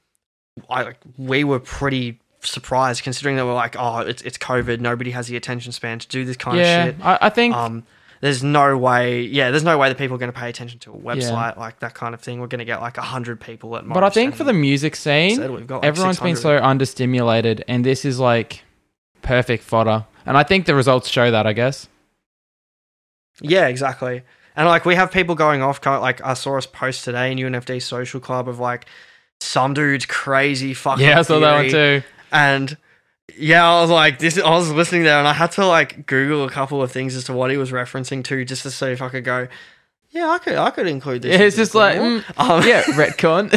I like, we were pretty surprised considering that we're like, oh, it's it's COVID, nobody has the attention span to do this kind yeah, of shit. I, I think um, there's no way, yeah, there's no way that people are going to pay attention to a website yeah. like that kind of thing. We're going to get like a hundred people at most. But I think for the music scene, we've got like everyone's been so understimulated, and this is like perfect fodder. And I think the results show that, I guess. Yeah, exactly. And, like, we have people going off, like, I saw us post today in U N F D Social Club of, like, some dude's crazy fucking Yeah, I saw theory. that one too. And, yeah, I was like, this. I was listening there and I had to, like, Google a couple of things as to what he was referencing to just to see if I could go, yeah, I could I could include this. Yeah, it's just like, mm, um, yeah, retcon.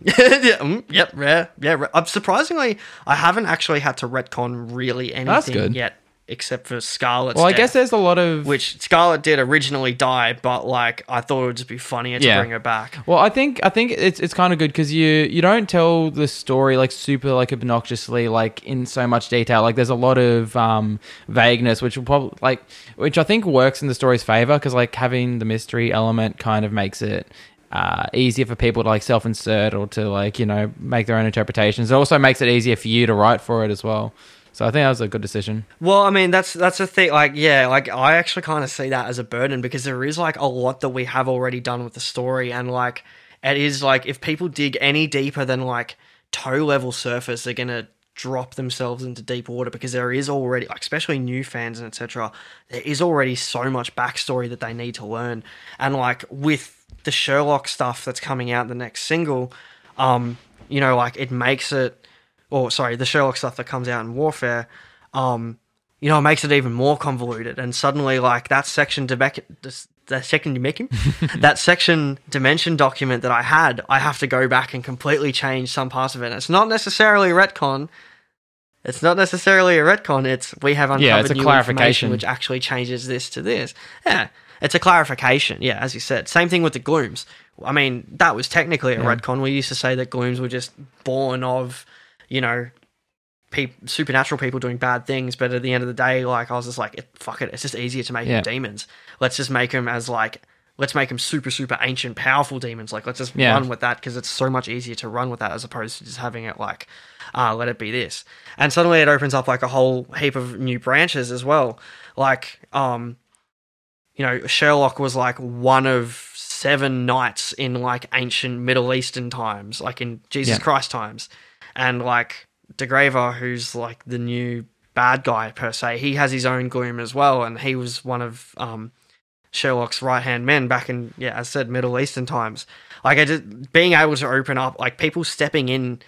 yeah, mm, yep, yeah, yeah. I'm, surprisingly, I haven't actually had to retcon really anything yet. Except for Scarlett's Well, I death, guess there's a lot of... Which Scarlett did originally die, but, like, I thought it would just be funnier to yeah. bring her back. Well, I think I think it's it's kind of good because you, you don't tell the story, like, super, like, obnoxiously, like, in so much detail. Like, there's a lot of um, vagueness, which will probably, like... Which I think works in the story's favor because, like, having the mystery element kind of makes it uh, easier for people to, like, self-insert or to, like, you know, make their own interpretations. It also makes it easier for you to write for it as well. So I think that was a good decision. Well, I mean, that's that's the thing. Like, yeah, like I actually kind of see that as a burden because there is like a lot that we have already done with the story, and like it is like if people dig any deeper than like toe level surface, they're gonna drop themselves into deep water, because there is already, especially new fans and et cetera, there is already so much backstory that they need to learn. And like with the Sherlock stuff that's coming out in the next single, um, you know, like it makes it, or sorry, the Sherlock stuff that comes out in Warfare, um, you know, it makes it even more convoluted. And suddenly, like that section debate, that second that section dimension document that I had, I have to go back and completely change some parts of it. And it's not necessarily a retcon. It's not necessarily a retcon. It's we have uncovered yeah, it's a new clarification, information which actually changes this to this. Yeah, it's a clarification. Yeah, as you said. Same thing with the glooms. I mean, that was technically a yeah. retcon. We used to say that glooms were just born of, you know, People, supernatural people doing bad things, but at the end of the day, like I was just like, fuck it, it's just easier to make yeah. them demons. Let's just make them as like, let's make them super, super ancient, powerful demons. Like, let's just yeah. run with that because it's so much easier to run with that as opposed to just having it like, ah, uh, let it be this. And suddenly it opens up like a whole heap of new branches as well. Like, um, you know, Sherlock was like one of seven knights in like ancient Middle Eastern times, like in Jesus yeah. Christ times, and like. DeGraver, who's like the new bad guy per se, he has his own gloom as well, and he was one of um, Sherlock's right-hand men back in, yeah, as I said, Middle Eastern times. Like, I just, being able to open up, like, people stepping in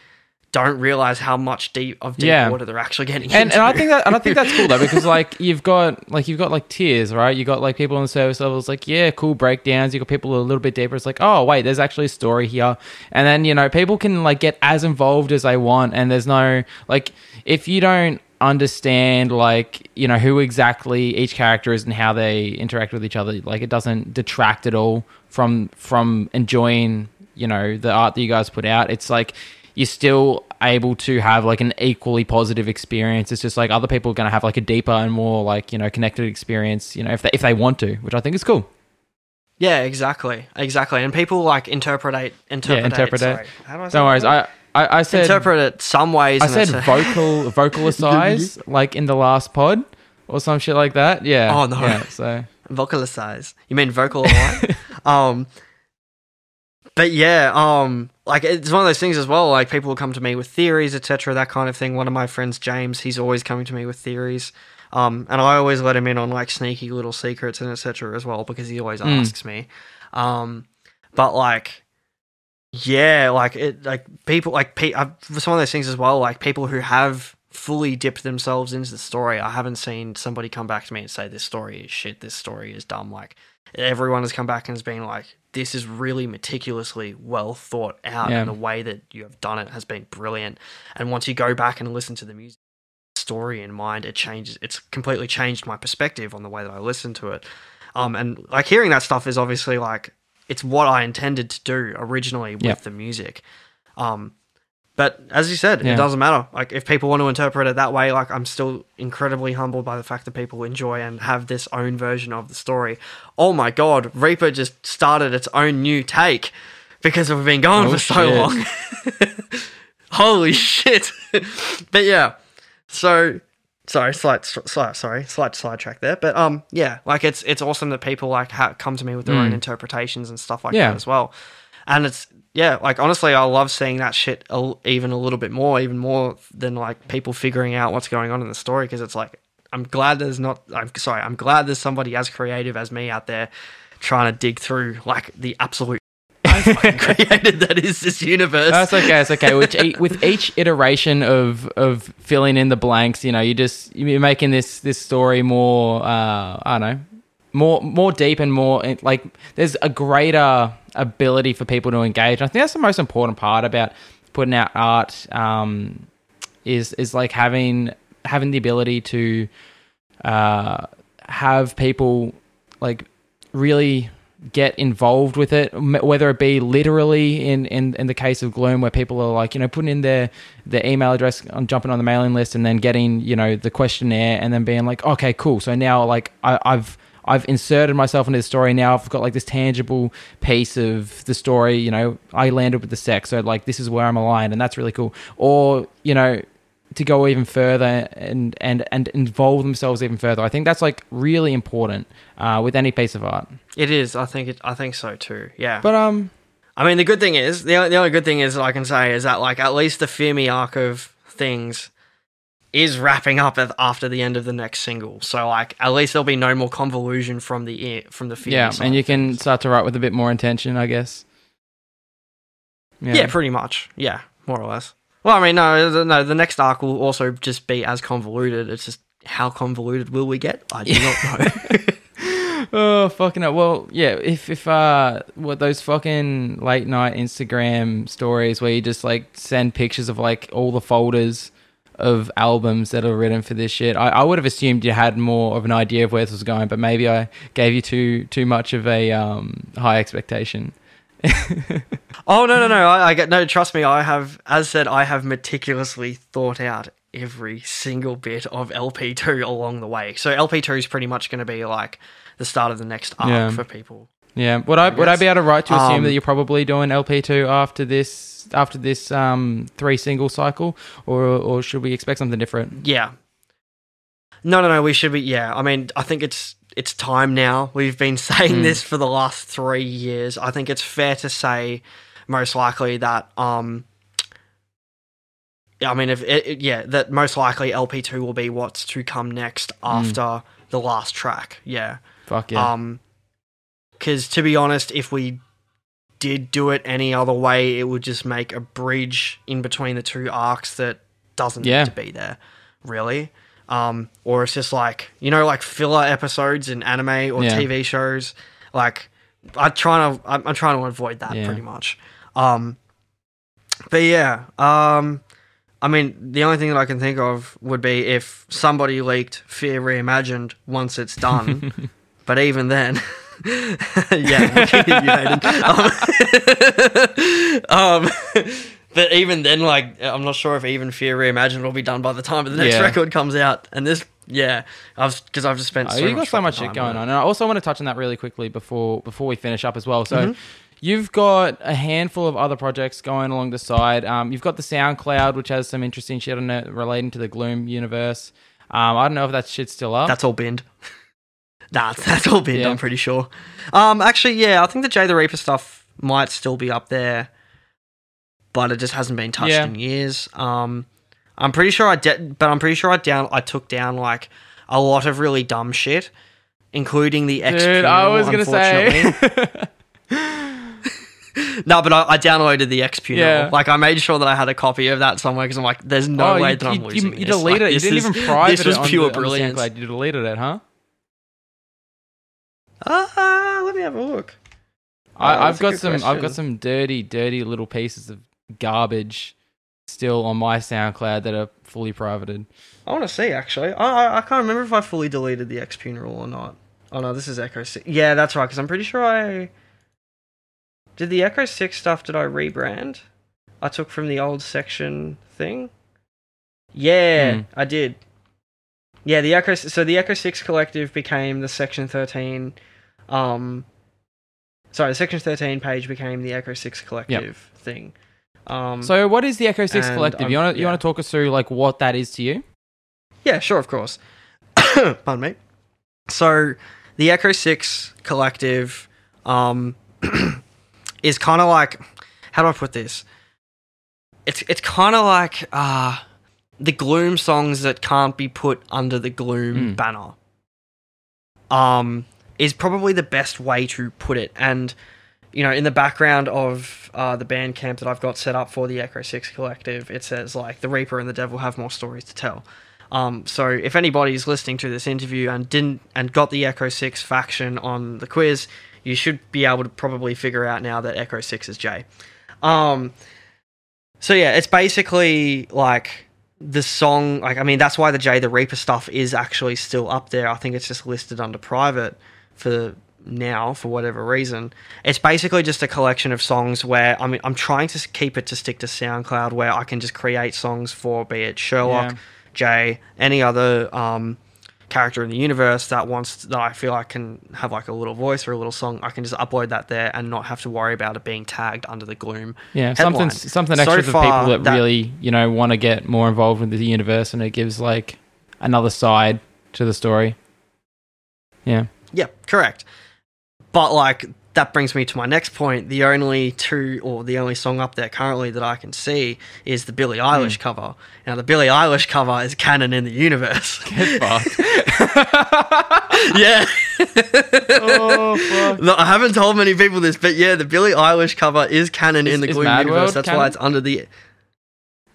don't realize how much deep of deep yeah. water they're actually getting and, into. And I think that, and I think that's cool though, because like you've got like you've got like tiers, right? You got like people on the service levels, like yeah, cool breakdowns. You got people a little bit deeper. It's like, oh wait, there's actually a story here. And then you know people can like get as involved as they want. And there's no like if you don't understand like you know who exactly each character is and how they interact with each other, like it doesn't detract at all from from enjoying you know the art that you guys put out. It's like you're still able to have like an equally positive experience. It's just like other people are going to have like a deeper and more like, you know, connected experience, you know, if they, if they want to, which I think is cool. Yeah, exactly. Exactly. And people like interpretate, interpretate. Yeah, interpret sorry. It. How do I say no worries. That? I, I, I said, interpret it some ways. I and said vocal, vocalicize like in the last pod or some shit like that. Yeah. Oh no. Yeah, so vocalicize, you mean vocal. um, But yeah, um, like it's one of those things as well. Like people will come to me with theories, et cetera, that kind of thing. One of my friends, James, he's always coming to me with theories, um, and I always let him in on like sneaky little secrets and et cetera as well because he always mm. asks me. Um, but like, yeah, like it, like people, like pe- I've, it's one of those things as well. Like people who have fully dipped themselves into the story, I haven't seen somebody come back to me and say this story is shit, this story is dumb. Like everyone has come back and has been like, this is really meticulously well thought out, yeah. and the way that you have done it has been brilliant. And once you go back and listen to the music story in mind, it changes. It's completely changed my perspective on the way that I listen to it. Um, and like hearing that stuff is obviously like it's what I intended to do originally with yeah. the music. Um, but as you said, yeah. it doesn't matter. Like if people want to interpret it that way, like I'm still incredibly humbled by the fact that people enjoy and have this own version of the story. Oh my God, Reaper just started its own new take because we've been going oh, for so shit. long. Holy shit. But yeah, so sorry, slight, slight, sorry, slight sidetrack there. But um, yeah, like it's it's awesome that people like ha- come to me with their mm. own interpretations and stuff like yeah. that as well. And it's, yeah, like, honestly, I love seeing that shit al- even a little bit more, even more than, like, people figuring out what's going on in the story, because it's like, I'm glad there's not, I'm sorry, I'm glad there's somebody as creative as me out there trying to dig through, like, the absolute created that is this universe. That's no, okay, it's okay. With each, with each iteration of, of filling in the blanks, you know, you just, you're making this, this story more, uh, I don't know, more more deep and more, like, there's a greater ability for people to engage. And I think that's the most important part about putting out art, um, is is like having having the ability to uh, have people like really get involved with it, whether it be literally in, in, in the case of Gloom, where people are like, you know, putting in their, their email address, on jumping on the mailing list, and then getting, you know, the questionnaire, and then being like, okay, cool. So now, like, I, I've I've inserted myself into the story now. I've got like this tangible piece of the story, you know, I landed with the sex. So like, this is where I'm aligned, and that's really cool. Or, you know, to go even further and, and, and involve themselves even further. I think that's like really important uh, with any piece of art. It is. I think it, I think so too. Yeah. But, um, I mean, the good thing is the, the only good thing is that I can say is that like, at least the Fear Me arc of things is wrapping up at, after the end of the next single. So, like, at least there'll be no more convolution from the from the feeling. Yeah, and you can start to write with a bit more intention, I guess. Yeah. yeah, pretty much. Yeah, more or less. Well, I mean, no, no. The next arc will also just be as convoluted. It's just how convoluted will we get? I do not know. Oh, fucking up. Well, yeah, if, if, uh, what those fucking late night Instagram stories where you just like send pictures of like all the folders of albums that are written for this shit, I, I would have assumed you had more of an idea of where this was going, but maybe I gave you too, too much of a, um, high expectation. Oh, no, no, no. I, I get, no, trust me. I have, as said, I have meticulously thought out every single bit of L P two along the way. So L P two is pretty much going to be like the start of the next arc yeah. for people. Yeah. Would I, I would I be able to right to assume um, that you're probably doing L P two after this after this um three single cycle, or or should we expect something different? Yeah. No, no, no. We should be. Yeah. I mean, I think it's it's time now. We've been saying mm. this for the last three years. I think it's fair to say, most likely that um. I mean, if it, it, yeah, that most likely L P two will be what's to come next after mm. the last track. Yeah. Fuck yeah. Um, because to be honest, if we did do it any other way, it would just make a bridge in between the two arcs that doesn't yeah. need to be there, really. Um, or it's just like, you know, like filler episodes in anime or yeah. T V shows. Like, I'm trying to, I'm, I'm trying to avoid that yeah. pretty much. Um, but yeah, um, I mean, the only thing that I can think of would be if somebody leaked Fear Reimagined once it's done. But even then, yeah, you um, um, but even then, like, I'm not sure if even Fear Reimagined will be done by the time the next yeah. record comes out. And this, yeah, I've because I've just spent. Oh, so you've got so much shit going on, and I also want to touch on that really quickly before before we finish up as well. So. Mm-hmm. You've got a handful of other projects going along the side. Um, you've got the SoundCloud, which has some interesting shit on it relating to the Gloom universe. Um, I don't know if that shit's still up. That's all binned. nah, that's all binned, yeah. I'm pretty sure. Um, actually, yeah, I think the Jay the Reaper stuff might still be up there, but it just hasn't been touched yeah. in years. Um, I'm pretty sure I did, but I'm pretty sure I down I took down like a lot of really dumb shit, including the X. Dude, I was gonna say. No, but I, I downloaded the X P yeah. Like, I made sure that I had a copy of that somewhere because I'm like, there's no oh, way that you, I'm losing you, you this. Deleted like, it. This you didn't is, even private this it. This was pure the, brilliance. You deleted it, huh? Ah, uh, let me have a look. I, oh, I've got some. Question. I've got some dirty, dirty little pieces of garbage still on my SoundCloud that are fully privated. I want to see actually. I, I I can't remember if I fully deleted the X Funeral or not. Oh no, this is Echo Six. Yeah, that's right. Because I'm pretty sure I. Did the Echo Six stuff? Did I rebrand? I took from the old section thing. Yeah, mm. I did. Yeah, the Echo. So the Echo Six Collective became the Section thirteen. Um, sorry, the Section thirteen page became the Echo Six Collective yep. thing. Um, so what is the Echo Six Collective? I'm, you want to you yeah. want to talk us through like what that is to you? Yeah, sure, of course. Pardon me. So the Echo Six Collective. Um, is kind of like, how do I put this? It's it's kind of like uh, the Gloom songs that can't be put under the Gloom mm. banner. Um, is probably the best way to put it. And, you know, in the background of uh, the band camp that I've got set up for the Echo Six Collective, it says, like, the Reaper and the Devil have more stories to tell. Um, so if anybody's listening to this interview and didn't and got the Echo Six faction on the quiz, you should be able to probably figure out now that Echo Six is Jay. Um, so, yeah, it's basically, like, the song... Like, I mean, that's why the Jay the Reaper stuff is actually still up there. I think it's just listed under private for now, for whatever reason. It's basically just a collection of songs where... I mean, I'm trying to keep it to stick to SoundCloud, where I can just create songs for, be it Sherlock, yeah. Jay, any other... Um, character in the universe that wants that I feel I can have like a little voice or a little song, I can just upload that there and not have to worry about it being tagged under the Gloom yeah headline. something something extra so for people that, that really, you know, want to get more involved with the universe, and it gives like another side to the story. Yeah yeah correct. But like that brings me to my next point. The only two, or the only song up there currently that I can see is the Billie Eilish mm. cover. Now, the Billie Eilish cover is canon in the universe. Get fucked. Yeah. Oh, fuck. Look, I haven't told many people this, but yeah, the Billie Eilish cover is canon is, in the Gloom universe. World That's canon? Why it's under the...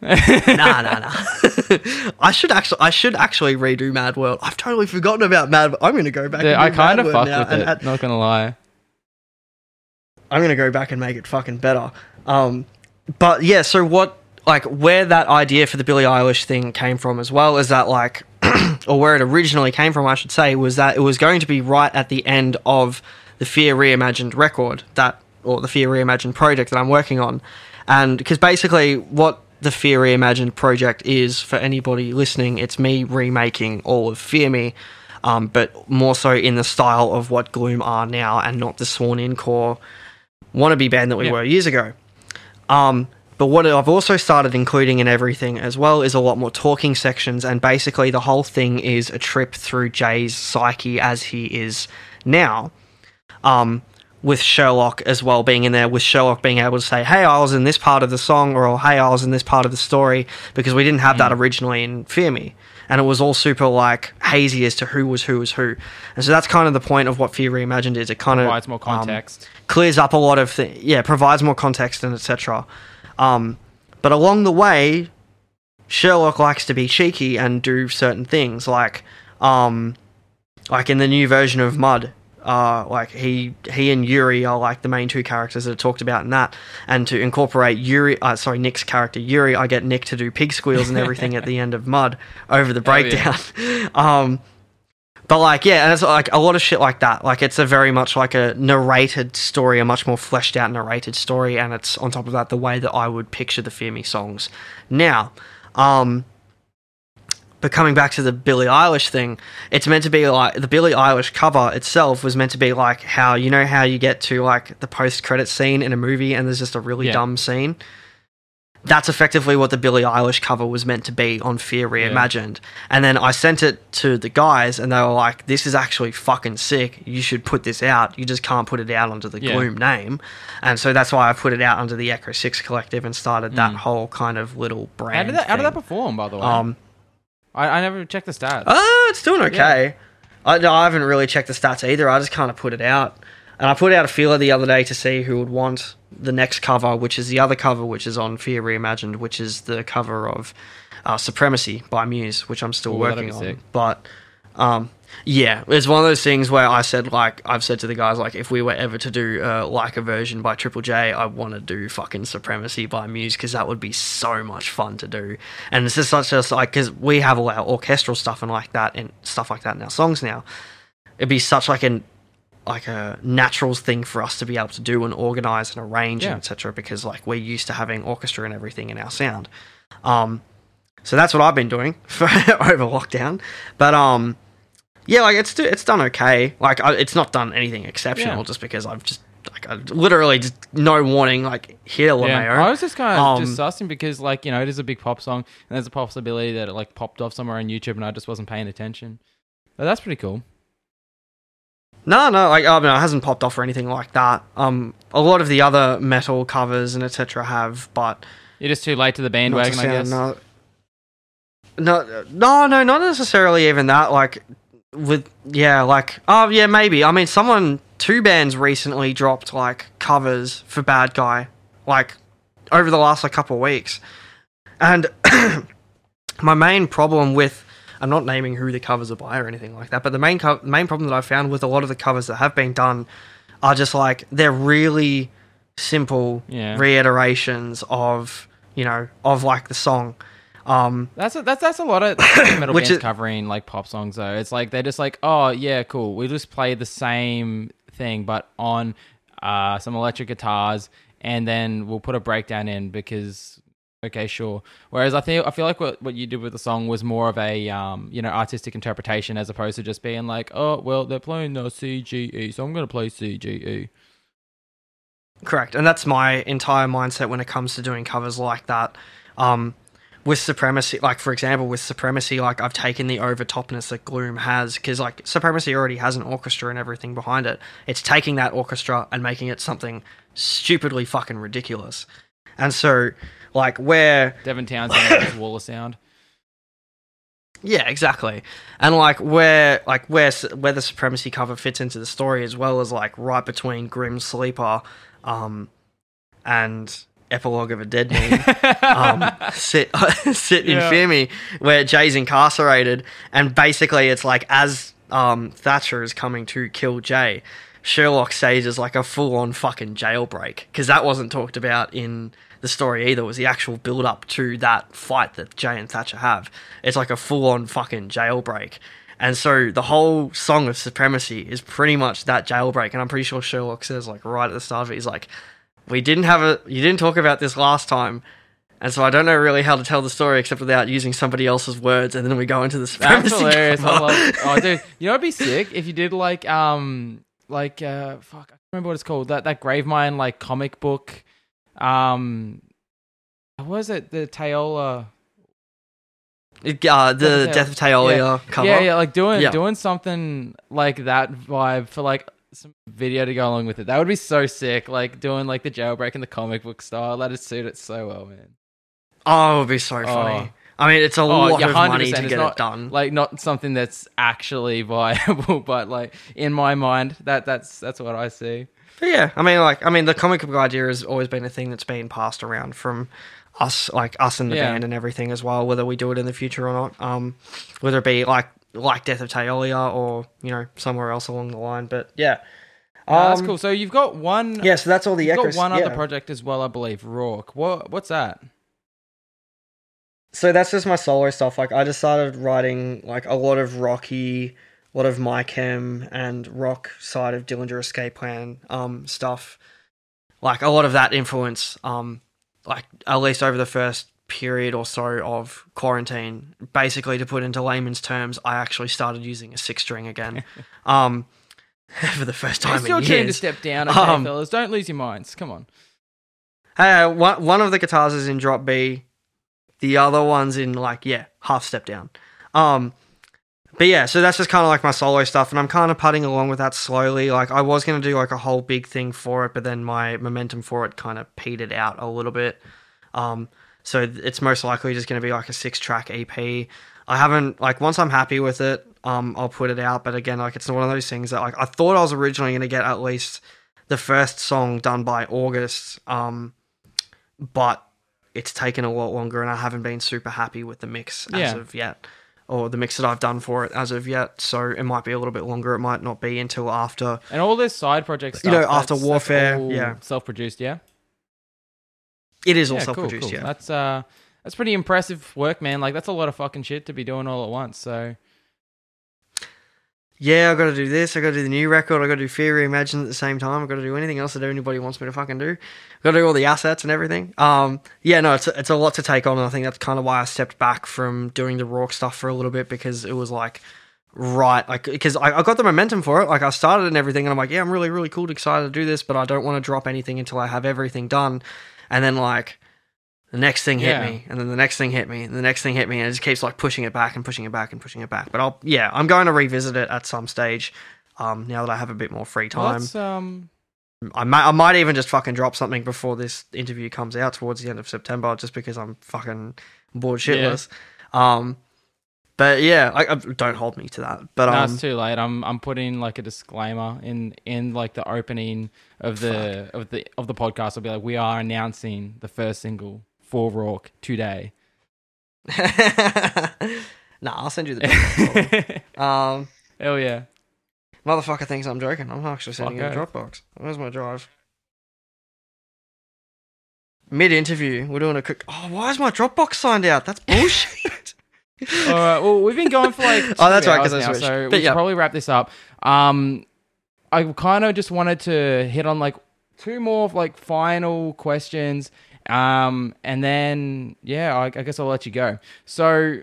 nah, nah, nah. I should actually, I should actually redo Mad World. I've totally forgotten about Mad World. I'm going to go back Dude, and do I kind Mad of World fucked with it, add- not going to lie. I'm going to go back and make it fucking better. Um, but yeah, so what, like, where that idea for the Billie Eilish thing came from as well is that, like, or where it originally came from, I should say, was that it was going to be right at the end of the Fear Reimagined record, that, or the Fear Reimagined project that I'm working on. And because basically what the Fear Reimagined project is, for anybody listening, it's me remaking all of Fear Me, um, but more so in the style of what Gloom are now and not the Sworn In core wannabe band that we yep. were years ago. Um, but what I've also started including in everything as well is a lot more talking sections, and basically the whole thing is a trip through Jay's psyche as he is now, um, with Sherlock as well being in there, with Sherlock being able to say, hey, I was in this part of the song, or hey, I was in this part of the story, because we didn't have mm. that originally in Fear Me. And it was all super, like, hazy as to who was who was who. And so that's kind of the point of what Fear Reimagined is. It kind of... provides more context. Um, clears up a lot of things. Yeah, provides more context and et cetera. Um, but along the way, Sherlock likes to be cheeky and do certain things. Like, um, like in the new version of Mud, uh, like, he he and Yuri are, like, the main two characters that are talked about in that. And to incorporate Yuri, uh, sorry, Nick's character Yuri, I get Nick to do pig squeals and everything at the end of Mud over the breakdown. Yeah. um, but, like, yeah, and it's, like, a lot of shit like that. Like, it's a very much, like, a narrated story, a much more fleshed-out narrated story, and it's, on top of that, the way that I would picture the Fear Me songs. Now, um... but coming back to the Billie Eilish thing, it's meant to be like, the Billie Eilish cover itself was meant to be like how, you know how you get to, like, the post-credits scene in a movie and there's just a really yeah. dumb scene? That's effectively what the Billie Eilish cover was meant to be on Fear Reimagined. Yeah. And then I sent it to the guys and they were like, this is actually fucking sick. You should put this out. You just can't put it out under the yeah. Gloom name. And so that's why I put it out under the Echo Six Collective and started that mm. whole kind of little brand. How did that, how did that perform, by the way? Um, I, I never checked the stats. Oh, uh, it's doing okay. Yeah. I, no, I haven't really checked the stats either. I just kind of put it out. And I put out a feeler the other day to see who would want the next cover, which is the other cover, which is on Fear Reimagined, which is the cover of uh, Supremacy by Muse, which I'm still Ooh, working on. Sick. But, um, yeah, it's one of those things where I said, like, I've said to the guys, like, if we were ever to do uh, like a version by Triple J, I want to do fucking Supremacy by Muse, because that would be so much fun to do. And it's just such a, like, because we have all our orchestral stuff and like that and stuff like that in our songs now. It'd be such like an like a natural thing for us to be able to do and organize and arrange yeah. and et cetera, because, like, we're used to having orchestra and everything in our sound. Um, so that's what I've been doing for over lockdown. But um. Yeah, like, it's it's done okay. Like, I, it's not done anything exceptional, yeah. just because I've just, like, I literally just, no warning, like, here, yeah. Lameo. I was just kind of um, just sussing because, like, you know, it is a big pop song, and there's a possibility that it, like, popped off somewhere on YouTube, and I just wasn't paying attention. But that's pretty cool. No, no, like, I mean, it hasn't popped off or anything like that. Um, a lot of the other metal covers and et cetera have, but... You're just too late to the bandwagon, I guess. No, no, no, no, not necessarily even that, like... With yeah, like oh yeah, maybe. I mean, someone two bands recently dropped like covers for Bad Guy, like over the last like couple of weeks. And my main problem with, I'm not naming who the covers are by or anything like that, but the main co- main problem that I found with a lot of the covers that have been done are just like they're really simple yeah. reiterations of, you know, of like the song. Um, that's a, that's that's a lot of metal bands is, covering like pop songs though. It's like they're just like, oh yeah, cool. We just play the same thing but on uh, some electric guitars, and then we'll put a breakdown in because okay, sure. Whereas I think I feel like what, what you did with the song was more of a um, you know artistic interpretation as opposed to just being like, oh well, they're playing the C G E, so I'm gonna play C G E. Correct, and that's my entire mindset when it comes to doing covers like that. Um, with Supremacy, like, for example, with Supremacy, like, I've taken the over-topness that Gloom has, because, like, Supremacy already has an orchestra and everything behind it. It's taking that orchestra and making it something stupidly fucking ridiculous. And so, like, where... Devin Townsend's Wall of Sound. Yeah, exactly. And, like, where like where, where the Supremacy cover fits into the story, as well as, like, right between Grim Sleeper um, and... Epilogue of a Dead Man, um, sit, sit yeah. in Fear Me, where Jay's incarcerated, and basically it's like, as um, Thatcher is coming to kill Jay, Sherlock stages like a full-on fucking jailbreak, because that wasn't talked about in the story either. It was the actual build-up to that fight that Jay and Thatcher have. It's like a full-on fucking jailbreak. And so the whole song of Supremacy is pretty much that jailbreak, and I'm pretty sure Sherlock says, like, right at the start of it, he's like, we didn't have a... You didn't talk about this last time, and so I don't know really how to tell the story except without using somebody else's words, and then we go into the Supremacy. That's hilarious. I love, oh, dude. You know it'd be sick if you did, like, um... Like, uh... Fuck, I can't remember what it's called. That that Gravemind, like, comic book. Um... What was it? The Taola... It, uh, the Death of Taola yeah. cover. Yeah, yeah, like, doing yeah. doing something like that vibe for, like... some video to go along with it. That would be so sick. Like, doing, like, the jailbreak in the comic book style. That'd suit it so well, man. Oh, it would be so funny. Oh. I mean, it's a oh, lot yeah, of money to get not, it done. Like, not something that's actually viable, but, like, in my mind, that that's that's what I see. But yeah, I mean, like, I mean, the comic book idea has always been a thing that's been passed around from us, like, us and the yeah. band and everything as well, whether we do it in the future or not. Um, whether it be, like, like Death of Taolia or, you know, somewhere else along the line. But, yeah. Um, oh, that's cool. So, you've got one... Yeah, so that's all the You've Echos, got one yeah. other project as well, I believe, Rourke. What, what's that? So, that's just my solo stuff. Like, I just started writing, like, a lot of Rocky, a lot of Mikey Em and rock side of Dillinger Escape Plan um, stuff. Like, a lot of that influence, um, like, at least over the first... period or so of quarantine, basically, to put into layman's terms, I actually started using a six string again, um, for the first time in years. It's your turn to step down, okay, um, fellas. Don't lose your minds. Come on. Hey, one one of the guitars is in drop B, the other one's in, like, yeah, half step down. Um, but yeah, so that's just kind of like my solo stuff, and I'm kind of putting along with that slowly. Like, I was going to do like a whole big thing for it, but then my momentum for it kind of petered out a little bit. Um. So it's most likely just going to be like a six-track E P. I haven't, like, once I'm happy with it, um, I'll put it out. But again, like, it's one of those things that, like, I thought I was originally going to get at least the first song done by August, um, but it's taken a lot longer, and I haven't been super happy with the mix as yeah. of yet, or the mix that I've done for it as of yet. So it might be a little bit longer. It might not be until after. And all this side project stuff, you know, after Warfare, yeah, self-produced, yeah. It is all yeah, self-produced, cool, cool. yeah. That's uh, that's pretty impressive work, man. Like, that's a lot of fucking shit to be doing all at once, so... Yeah, I've got to do this, I've got to do the new record, I've got to do Fear Reimagined at the same time, I've got to do anything else that anybody wants me to fucking do. I've got to do all the assets and everything. Um, yeah, no, it's, it's a lot to take on, and I think that's kind of why I stepped back from doing the Rourke stuff for a little bit, because it was like... Right, like, because I, I got the momentum for it. Like, I started and everything, and I'm like, yeah, I'm really, really cool, excited to do this, but I don't want to drop anything until I have everything done. And then, like, the next thing hit yeah. me, and then the next thing hit me, and the next thing hit me, and it just keeps, like, pushing it back and pushing it back and pushing it back. But I'll, yeah, I'm going to revisit it at some stage. Um, now that I have a bit more free time, well, um... I might, I might even just fucking drop something before this interview comes out towards the end of September, just because I'm fucking bored shitless. Yeah. Um. But yeah, I, I, don't hold me to that. But no, um, it's too late. I'm I'm putting like a disclaimer in, in like the opening of the fuck. of the of the podcast. I'll be like, we are announcing the first single for Rourke today. Nah, I'll send you the. um, Hell yeah, motherfucker thinks I'm joking. I'm actually sending you a Dropbox. Where's my drive? Mid interview, we're doing a quick. Oh, why is my Dropbox signed out? That's bullshit. All right. Well, we've been going for like two oh, that's right, hours now, so we should yeah. probably wrap this up. Um, I kind of just wanted to hit on like two more like final questions, um, and then yeah, I, I guess I'll let you go. So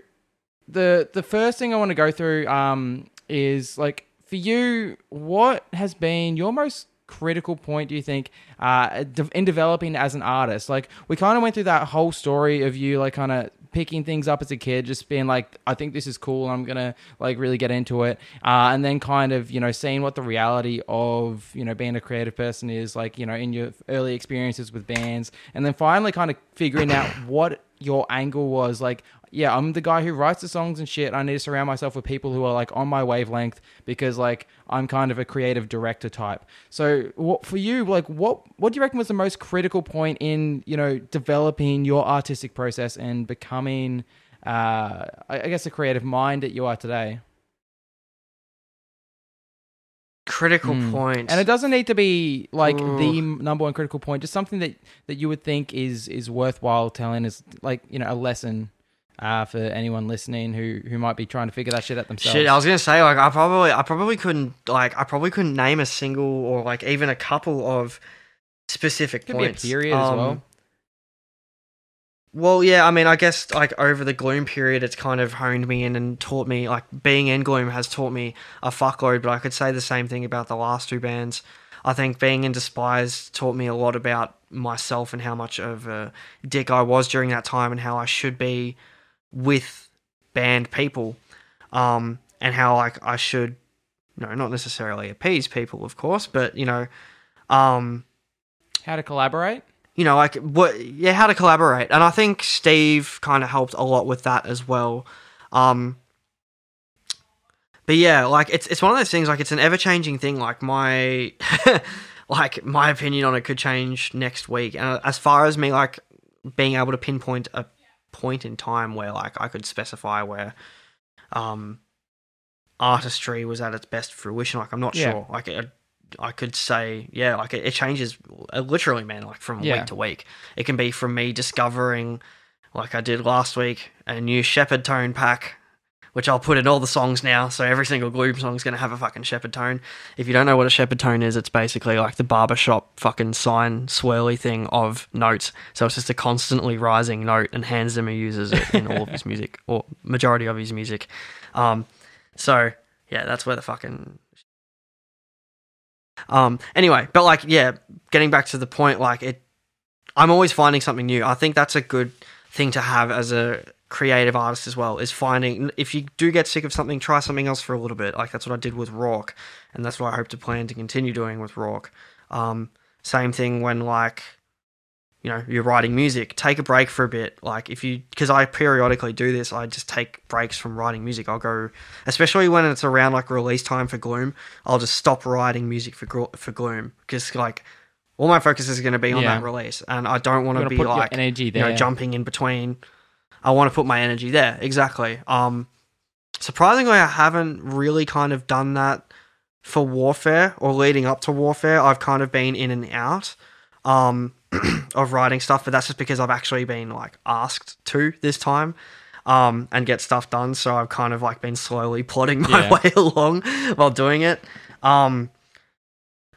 the the first thing I want to go through um is like for you, what has been your most critical point, do you think, uh, in developing as an artist? Like we kind of went through that whole story of you, like kind of picking things up as a kid, just being like, I think this is cool, I'm gonna like really get into it, uh, and then kind of, you know, seeing what the reality of, you know, being a creative person is like, you know, in your early experiences with bands, and then finally kind of figuring out what your angle was, like, yeah, I'm the guy who writes the songs and shit. I need to surround myself with people who are like on my wavelength, because like I'm kind of a creative director type. So what for you, like what, what do you reckon was the most critical point in, you know, developing your artistic process and becoming, uh, I guess, a creative mind that you are today? Critical mm. point. And it doesn't need to be like Ooh. the number one critical point, just something that, that you would think is, is worthwhile telling, is like, you know, a lesson. Uh, for anyone listening who who might be trying to figure that shit out themselves. Shit, I was gonna say, like, I probably I probably couldn't like I probably couldn't name a single or like even a couple of specific Could points. Could be a period um, as well. Well, yeah, I mean, I guess like over the Gloom period, it's kind of honed me in and taught me, like, being in Gloom has taught me a fuckload. But I could say the same thing about the last two bands. I think being in Despise taught me a lot about myself and how much of a dick I was during that time and how I should be with band people, um, and how, like, I should, you know, not necessarily appease people, of course, but, you know, um, how to collaborate, you know, like, what, yeah, how to collaborate. And I think Steve kind of helped a lot with that as well. Um, but yeah, like, it's, it's one of those things, like, it's an ever changing thing. Like my, like my opinion on it could change next week. And as far as me, like, being able to pinpoint a point in time where, like, I could specify where um artistry was at its best fruition, like, I'm not yeah. sure, like, I, I could say, yeah, like, it, it changes literally, man, like, from yeah. week to week. It can be from me discovering, like I did last week, a new shepherd tone pack, which I'll put in all the songs now, so every single Gloom song's gonna have a fucking shepherd tone. If you don't know what a shepherd tone is, it's basically like the barbershop fucking sign swirly thing of notes. So it's just a constantly rising note, and Hans Zimmer uses it in all of his music, or majority of his music. Um, so, yeah, that's where the fucking... Um, anyway, but, like, yeah, getting back to the point, like, it, I'm always finding something new. I think that's a good thing to have as a creative artist as well, is finding, if you do get sick of something, try something else for a little bit. Like, that's what I did with Rourke, and that's what I hope to plan to continue doing with Rourke. Um, same thing when, like, you know, you're writing music, take a break for a bit. Like, if you, because I periodically do this, I just take breaks from writing music. I'll go, especially when it's around, like, release time for Gloom, I'll just stop writing music for for Gloom, because, like, all my focus is going to be on yeah. that release, and I don't want to be, like, energy there. You know, jumping in between. I want to put my energy there. Exactly. Um, surprisingly, I haven't really kind of done that for Warfare or leading up to Warfare. I've kind of been in and out um, of writing stuff, but that's just because I've actually been, like, asked to this time um, and get stuff done. So I've kind of, like, been slowly plodding my yeah. way along while doing it. Um,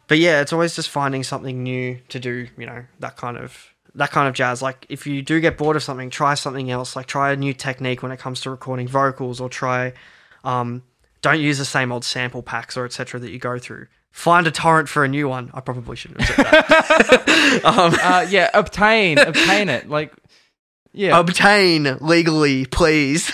but yeah, it's always just finding something new to do, you know, that kind of... that kind of jazz. Like, if you do get bored of something, try something else. Like, try a new technique when it comes to recording vocals, or try, um, don't use the same old sample packs or et cetera that you go through. Find a torrent for a new one. I probably shouldn't have said that. um, uh, yeah, obtain, obtain it. Like, yeah. Obtain legally, please.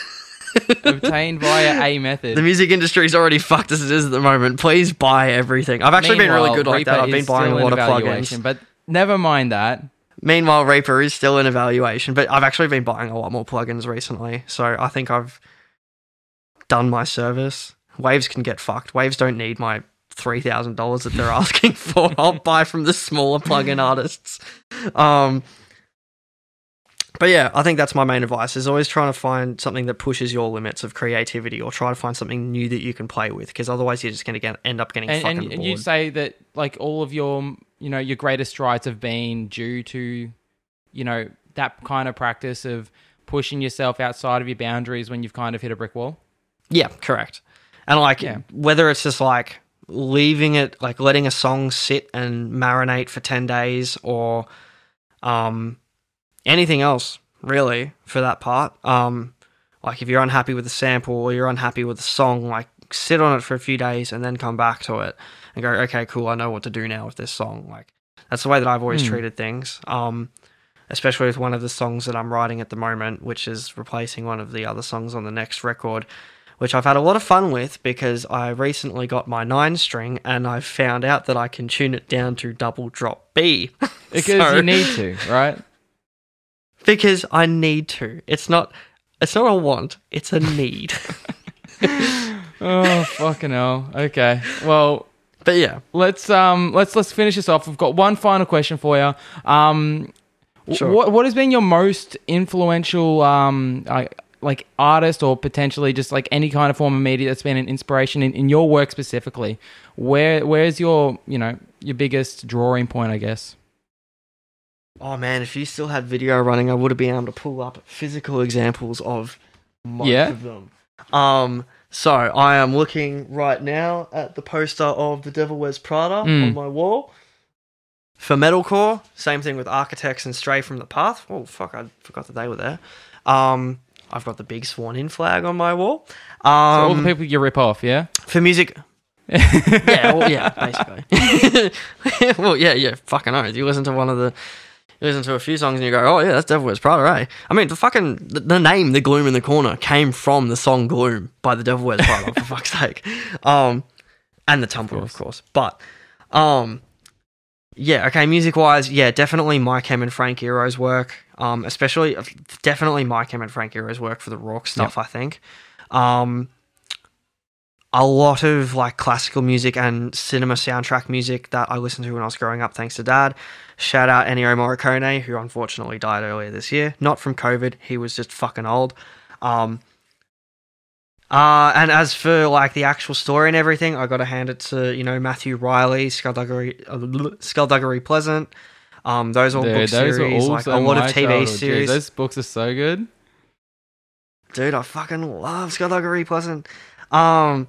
Obtained via a method. The music industry's already fucked as it is at the moment. Please buy everything. I've actually Meanwhile, been really good like Reaper that. I've been buying a lot of plugins. But never mind that. Meanwhile, Reaper is still in evaluation, but I've actually been buying a lot more plugins recently, so I think I've done my service. Waves can get fucked. Waves don't need my three thousand dollars that they're asking for. I'll buy from the smaller plugin artists. Um, but yeah, I think that's my main advice, is always trying to find something that pushes your limits of creativity, or try to find something new that you can play with, because otherwise you're just going to get end up getting and, fucking and, bored. And you say that, like, all of your... you know, your greatest strides have been due to, you know, that kind of practice of pushing yourself outside of your boundaries when you've kind of hit a brick wall? Yeah, correct. And, like, yeah. whether it's just, like, leaving it, like, letting a song sit and marinate for ten days, or um, anything else, really, for that part. Um, like, if you're unhappy with a sample or you're unhappy with a song, like, sit on it for a few days and then come back to it and go, okay, cool, I know what to do now with this song. Like, that's the way that I've always mm. treated things. Um, especially with one of the songs that I'm writing at the moment, which is replacing one of the other songs on the next record, which I've had a lot of fun with because I recently got my nine string and I found out that I can tune it down to double drop B. Because so, you need to, right? Because I need to. It's not it's not a want, it's a need. Oh, fucking hell. Okay. Well, but yeah. Let's um let's let's finish this off. We've got one final question for you. Um sure. what what has been your most influential um I like artist, or potentially just like any kind of form of media that's been an inspiration in, in your work specifically? Where where's your, you know, your biggest drawing point, I guess? Oh man, if you still had video running, I would have been able to pull up physical examples of most yeah. of them. Um so I am looking right now at the poster of The Devil Wears Prada mm. on my wall. For metalcore, same thing with Architects and Stray from the Path. Oh fuck, I forgot that they were there. Um I've got the big Sworn In flag on my wall. Um, so all the people you rip off, yeah? For music. yeah, well, yeah, basically. well, yeah, yeah, fucking oath. You listen to one of the... You listen to a few songs and you go, oh, yeah, that's Devil Wears Prada, eh? I mean, the fucking... The, the name, The Gloom in the Corner, came from the song Gloom by The Devil Wears Prada, for fuck's sake. Um, and the Tumblr, of, of course. But, um... yeah, okay, music-wise, yeah, definitely Mikey Em and Frank Ero's work, um, especially, definitely Mikey Em and Frank Ero's work for the Rourke stuff, yep. I think. Um, a lot of, like, classical music and cinema soundtrack music that I listened to when I was growing up, thanks to Dad. Shout out Ennio Morricone, who unfortunately died earlier this year. Not from COVID, he was just fucking old. Um, Uh, and as for, like, the actual story and everything, I got to hand it to, you know, Matthew Riley, Skullduggery, uh, Skullduggery Pleasant. Um, those all book series, like a lot of T V series. Dude, those books are so good. Dude, I fucking love Skullduggery Pleasant. Um,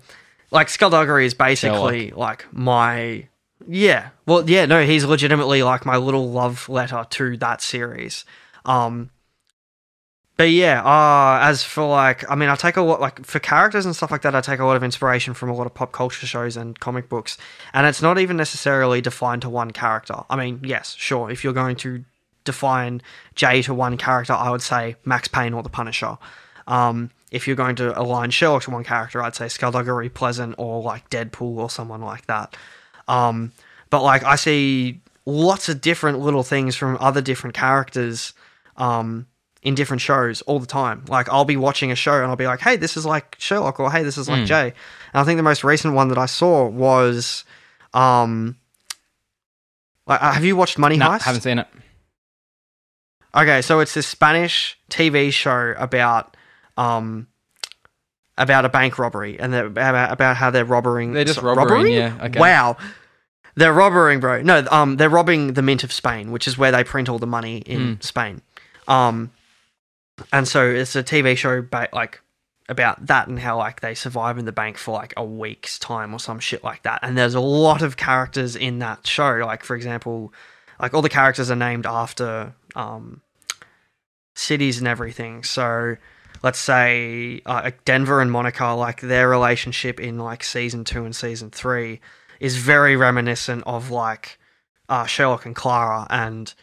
like, Skullduggery is basically, like, my... Yeah. Well, yeah, no, he's legitimately, like, my little love letter to that series. Um... But yeah, uh, as for like, I mean, I take a lot, like for characters and stuff like that, I take a lot of inspiration from a lot of pop culture shows and comic books. And it's not even necessarily defined to one character. I mean, yes, sure. If you're going to define Jay to one character, I would say Max Payne or The Punisher. Um, if you're going to align Sherlock to one character, I'd say Skullduggery Pleasant or like Deadpool or someone like that. Um, but like, I see lots of different little things from other different characters, um, in different shows all the time. Like, I'll be watching a show and I'll be like, hey, this is like Sherlock, or hey, this is like mm. Jay. And I think the most recent one that I saw was, um, like, have you watched Money no, Heist? I haven't seen it. Okay, so it's this Spanish T V show about, um, about a bank robbery and about, about how they're robbering. They're just so, robbering, robbering, yeah. Okay. Wow. They're robbering, bro. No, um, they're robbing the Mint of Spain, which is where they print all the money in mm. Spain. Um, And so it's a T V show, ba- like, about that and how, like, they survive in the bank for, like, a week's time or some shit like that. And there's a lot of characters in that show. Like, for example, like, all the characters are named after um, cities and everything. So, let's say uh, Denver and Monaco, like, their relationship in, like, Season two and Season three is very reminiscent of, like, uh, Sherlock and Clara. And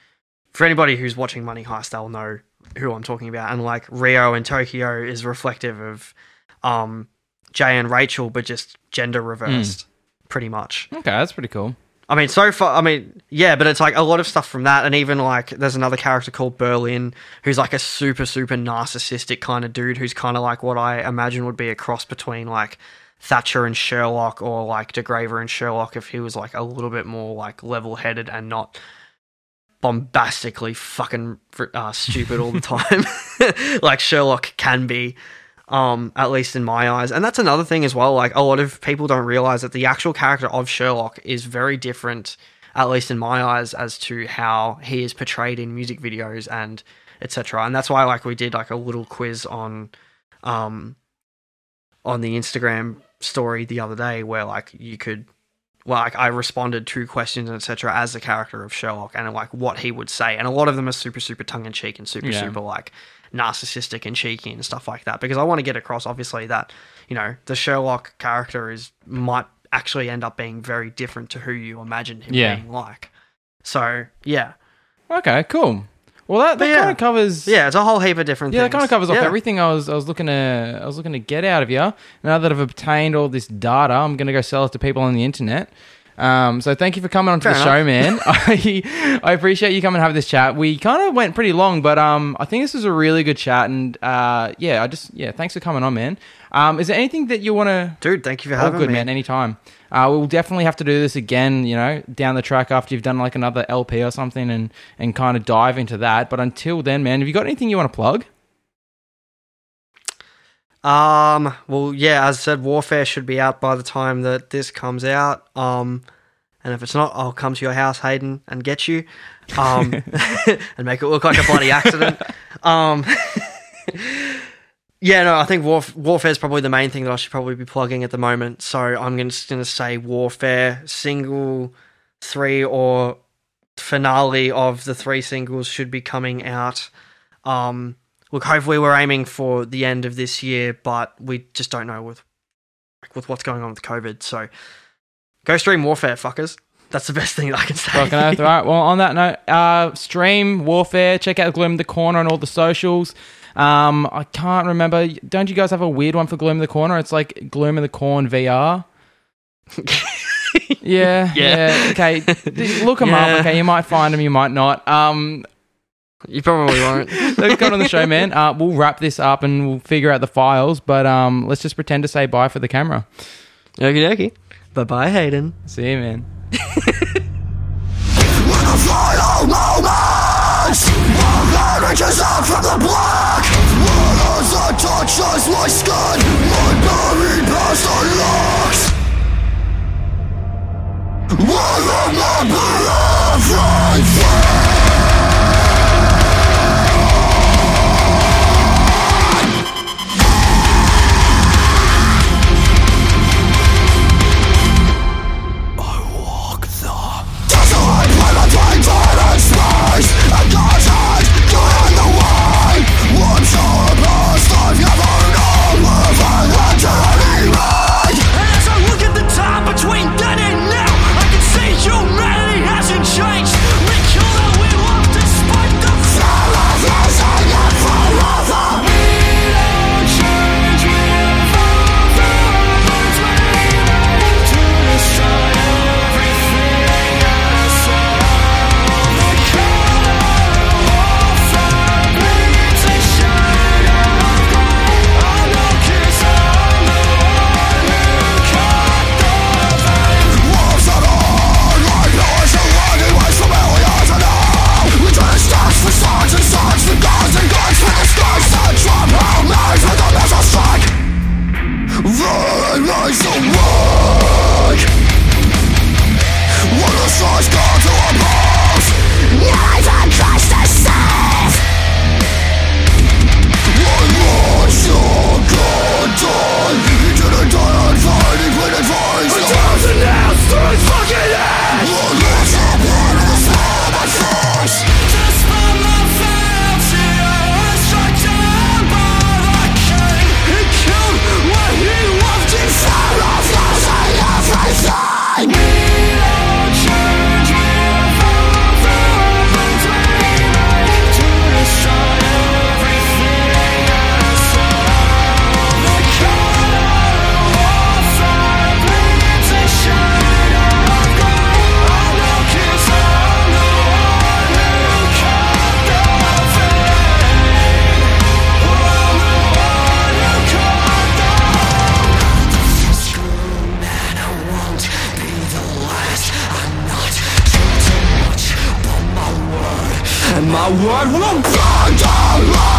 for anybody who's watching Money Heist, they'll know who I'm talking about. And like Rio and Tokyo is reflective of um, Jay and Rachel, but just gender reversed, mm. pretty much. Okay, that's pretty cool. I mean, so far, I mean, yeah, but it's like a lot of stuff from that. And even like there's another character called Berlin who's like a super, super narcissistic kind of dude who's kind of like what I imagine would be a cross between like Thatcher and Sherlock, or like DeGraver and Sherlock if he was like a little bit more like level-headed and not bombastically fucking uh, stupid all the time like Sherlock can be, um, at least in my eyes. And that's another thing as well, like a lot of people don't realize that the actual character of Sherlock is very different, at least in my eyes, as to how he is portrayed in music videos and etc. And that's why like we did like a little quiz on um on the Instagram story the other day where like you could like I responded to questions and et cetera as the character of Sherlock and like what he would say. And a lot of them are super, super tongue in cheek and super, yeah. super like narcissistic and cheeky and stuff like that. Because I want to get across obviously that, you know, the Sherlock character is might actually end up being very different to who you imagined him yeah. being like. So yeah. Okay, cool. Well, that, that yeah. kind of covers. Yeah, it's a whole heap of different. Yeah, things. Yeah, that kind of covers yeah. off everything I was I was looking to I was looking to get out of you. Now that I've obtained all this data, I'm going to go sell it to people on the internet. Um, so thank you for coming on to the enough. show, man. I I appreciate you coming and having this chat. We kind of went pretty long, but um, I think this was a really good chat. And uh, yeah, I just yeah, thanks for coming on, man. Um, is there anything that you want to, dude? Thank you for having me. All good, man. Anytime. Uh, we'll definitely have to do this again, you know, down the track after you've done like another L P or something, and, and kind of dive into that. But until then, man, have you got anything you want to plug? Um, well, yeah, as I said, Warfare should be out by the time that this comes out. Um, and if it's not, I'll come to your house, Hayden, and get you, um, and make it look like a bloody accident. um, Yeah, no, I think warf- Warfare is probably the main thing that I should probably be plugging at the moment. So I'm just going to say Warfare, single three or finale of the three singles should be coming out. Um, look, hopefully we're aiming for the end of this year, but we just don't know with with what's going on with COVID. So go stream Warfare, fuckers. That's the best thing that I can say. Fucking oath. All right, well, on that note, uh, stream Warfare, check out The Gloom in the Corner on all the socials. Um, I can't remember. Don't you guys have a weird one for Gloom in the Corner? It's like Gloom in the Corn V R. yeah, yeah. Yeah. Okay. Look them yeah. up. Okay. You might find them. You might not. Um, you probably won't. They're coming on the show, man. Uh, we'll wrap this up and we'll figure out the files, but, um, let's just pretend to say bye for the camera. Okie dokie. Bye bye, Hayden. See you, man. Reaches out from the black. Waters that touches my skin, my buried past unlocks. I remember everything. I walk the desolate land between time and space, and God's hand in the way. One soul of lost I've never known, moving on to any ride. And as I look at the time between then and now, I can see humanity hasn't changed. We kill that we love despite the thrill of losing it forever. We don't change, we evolve our minds, we aim to destroy everything else. The color my word will burn the light.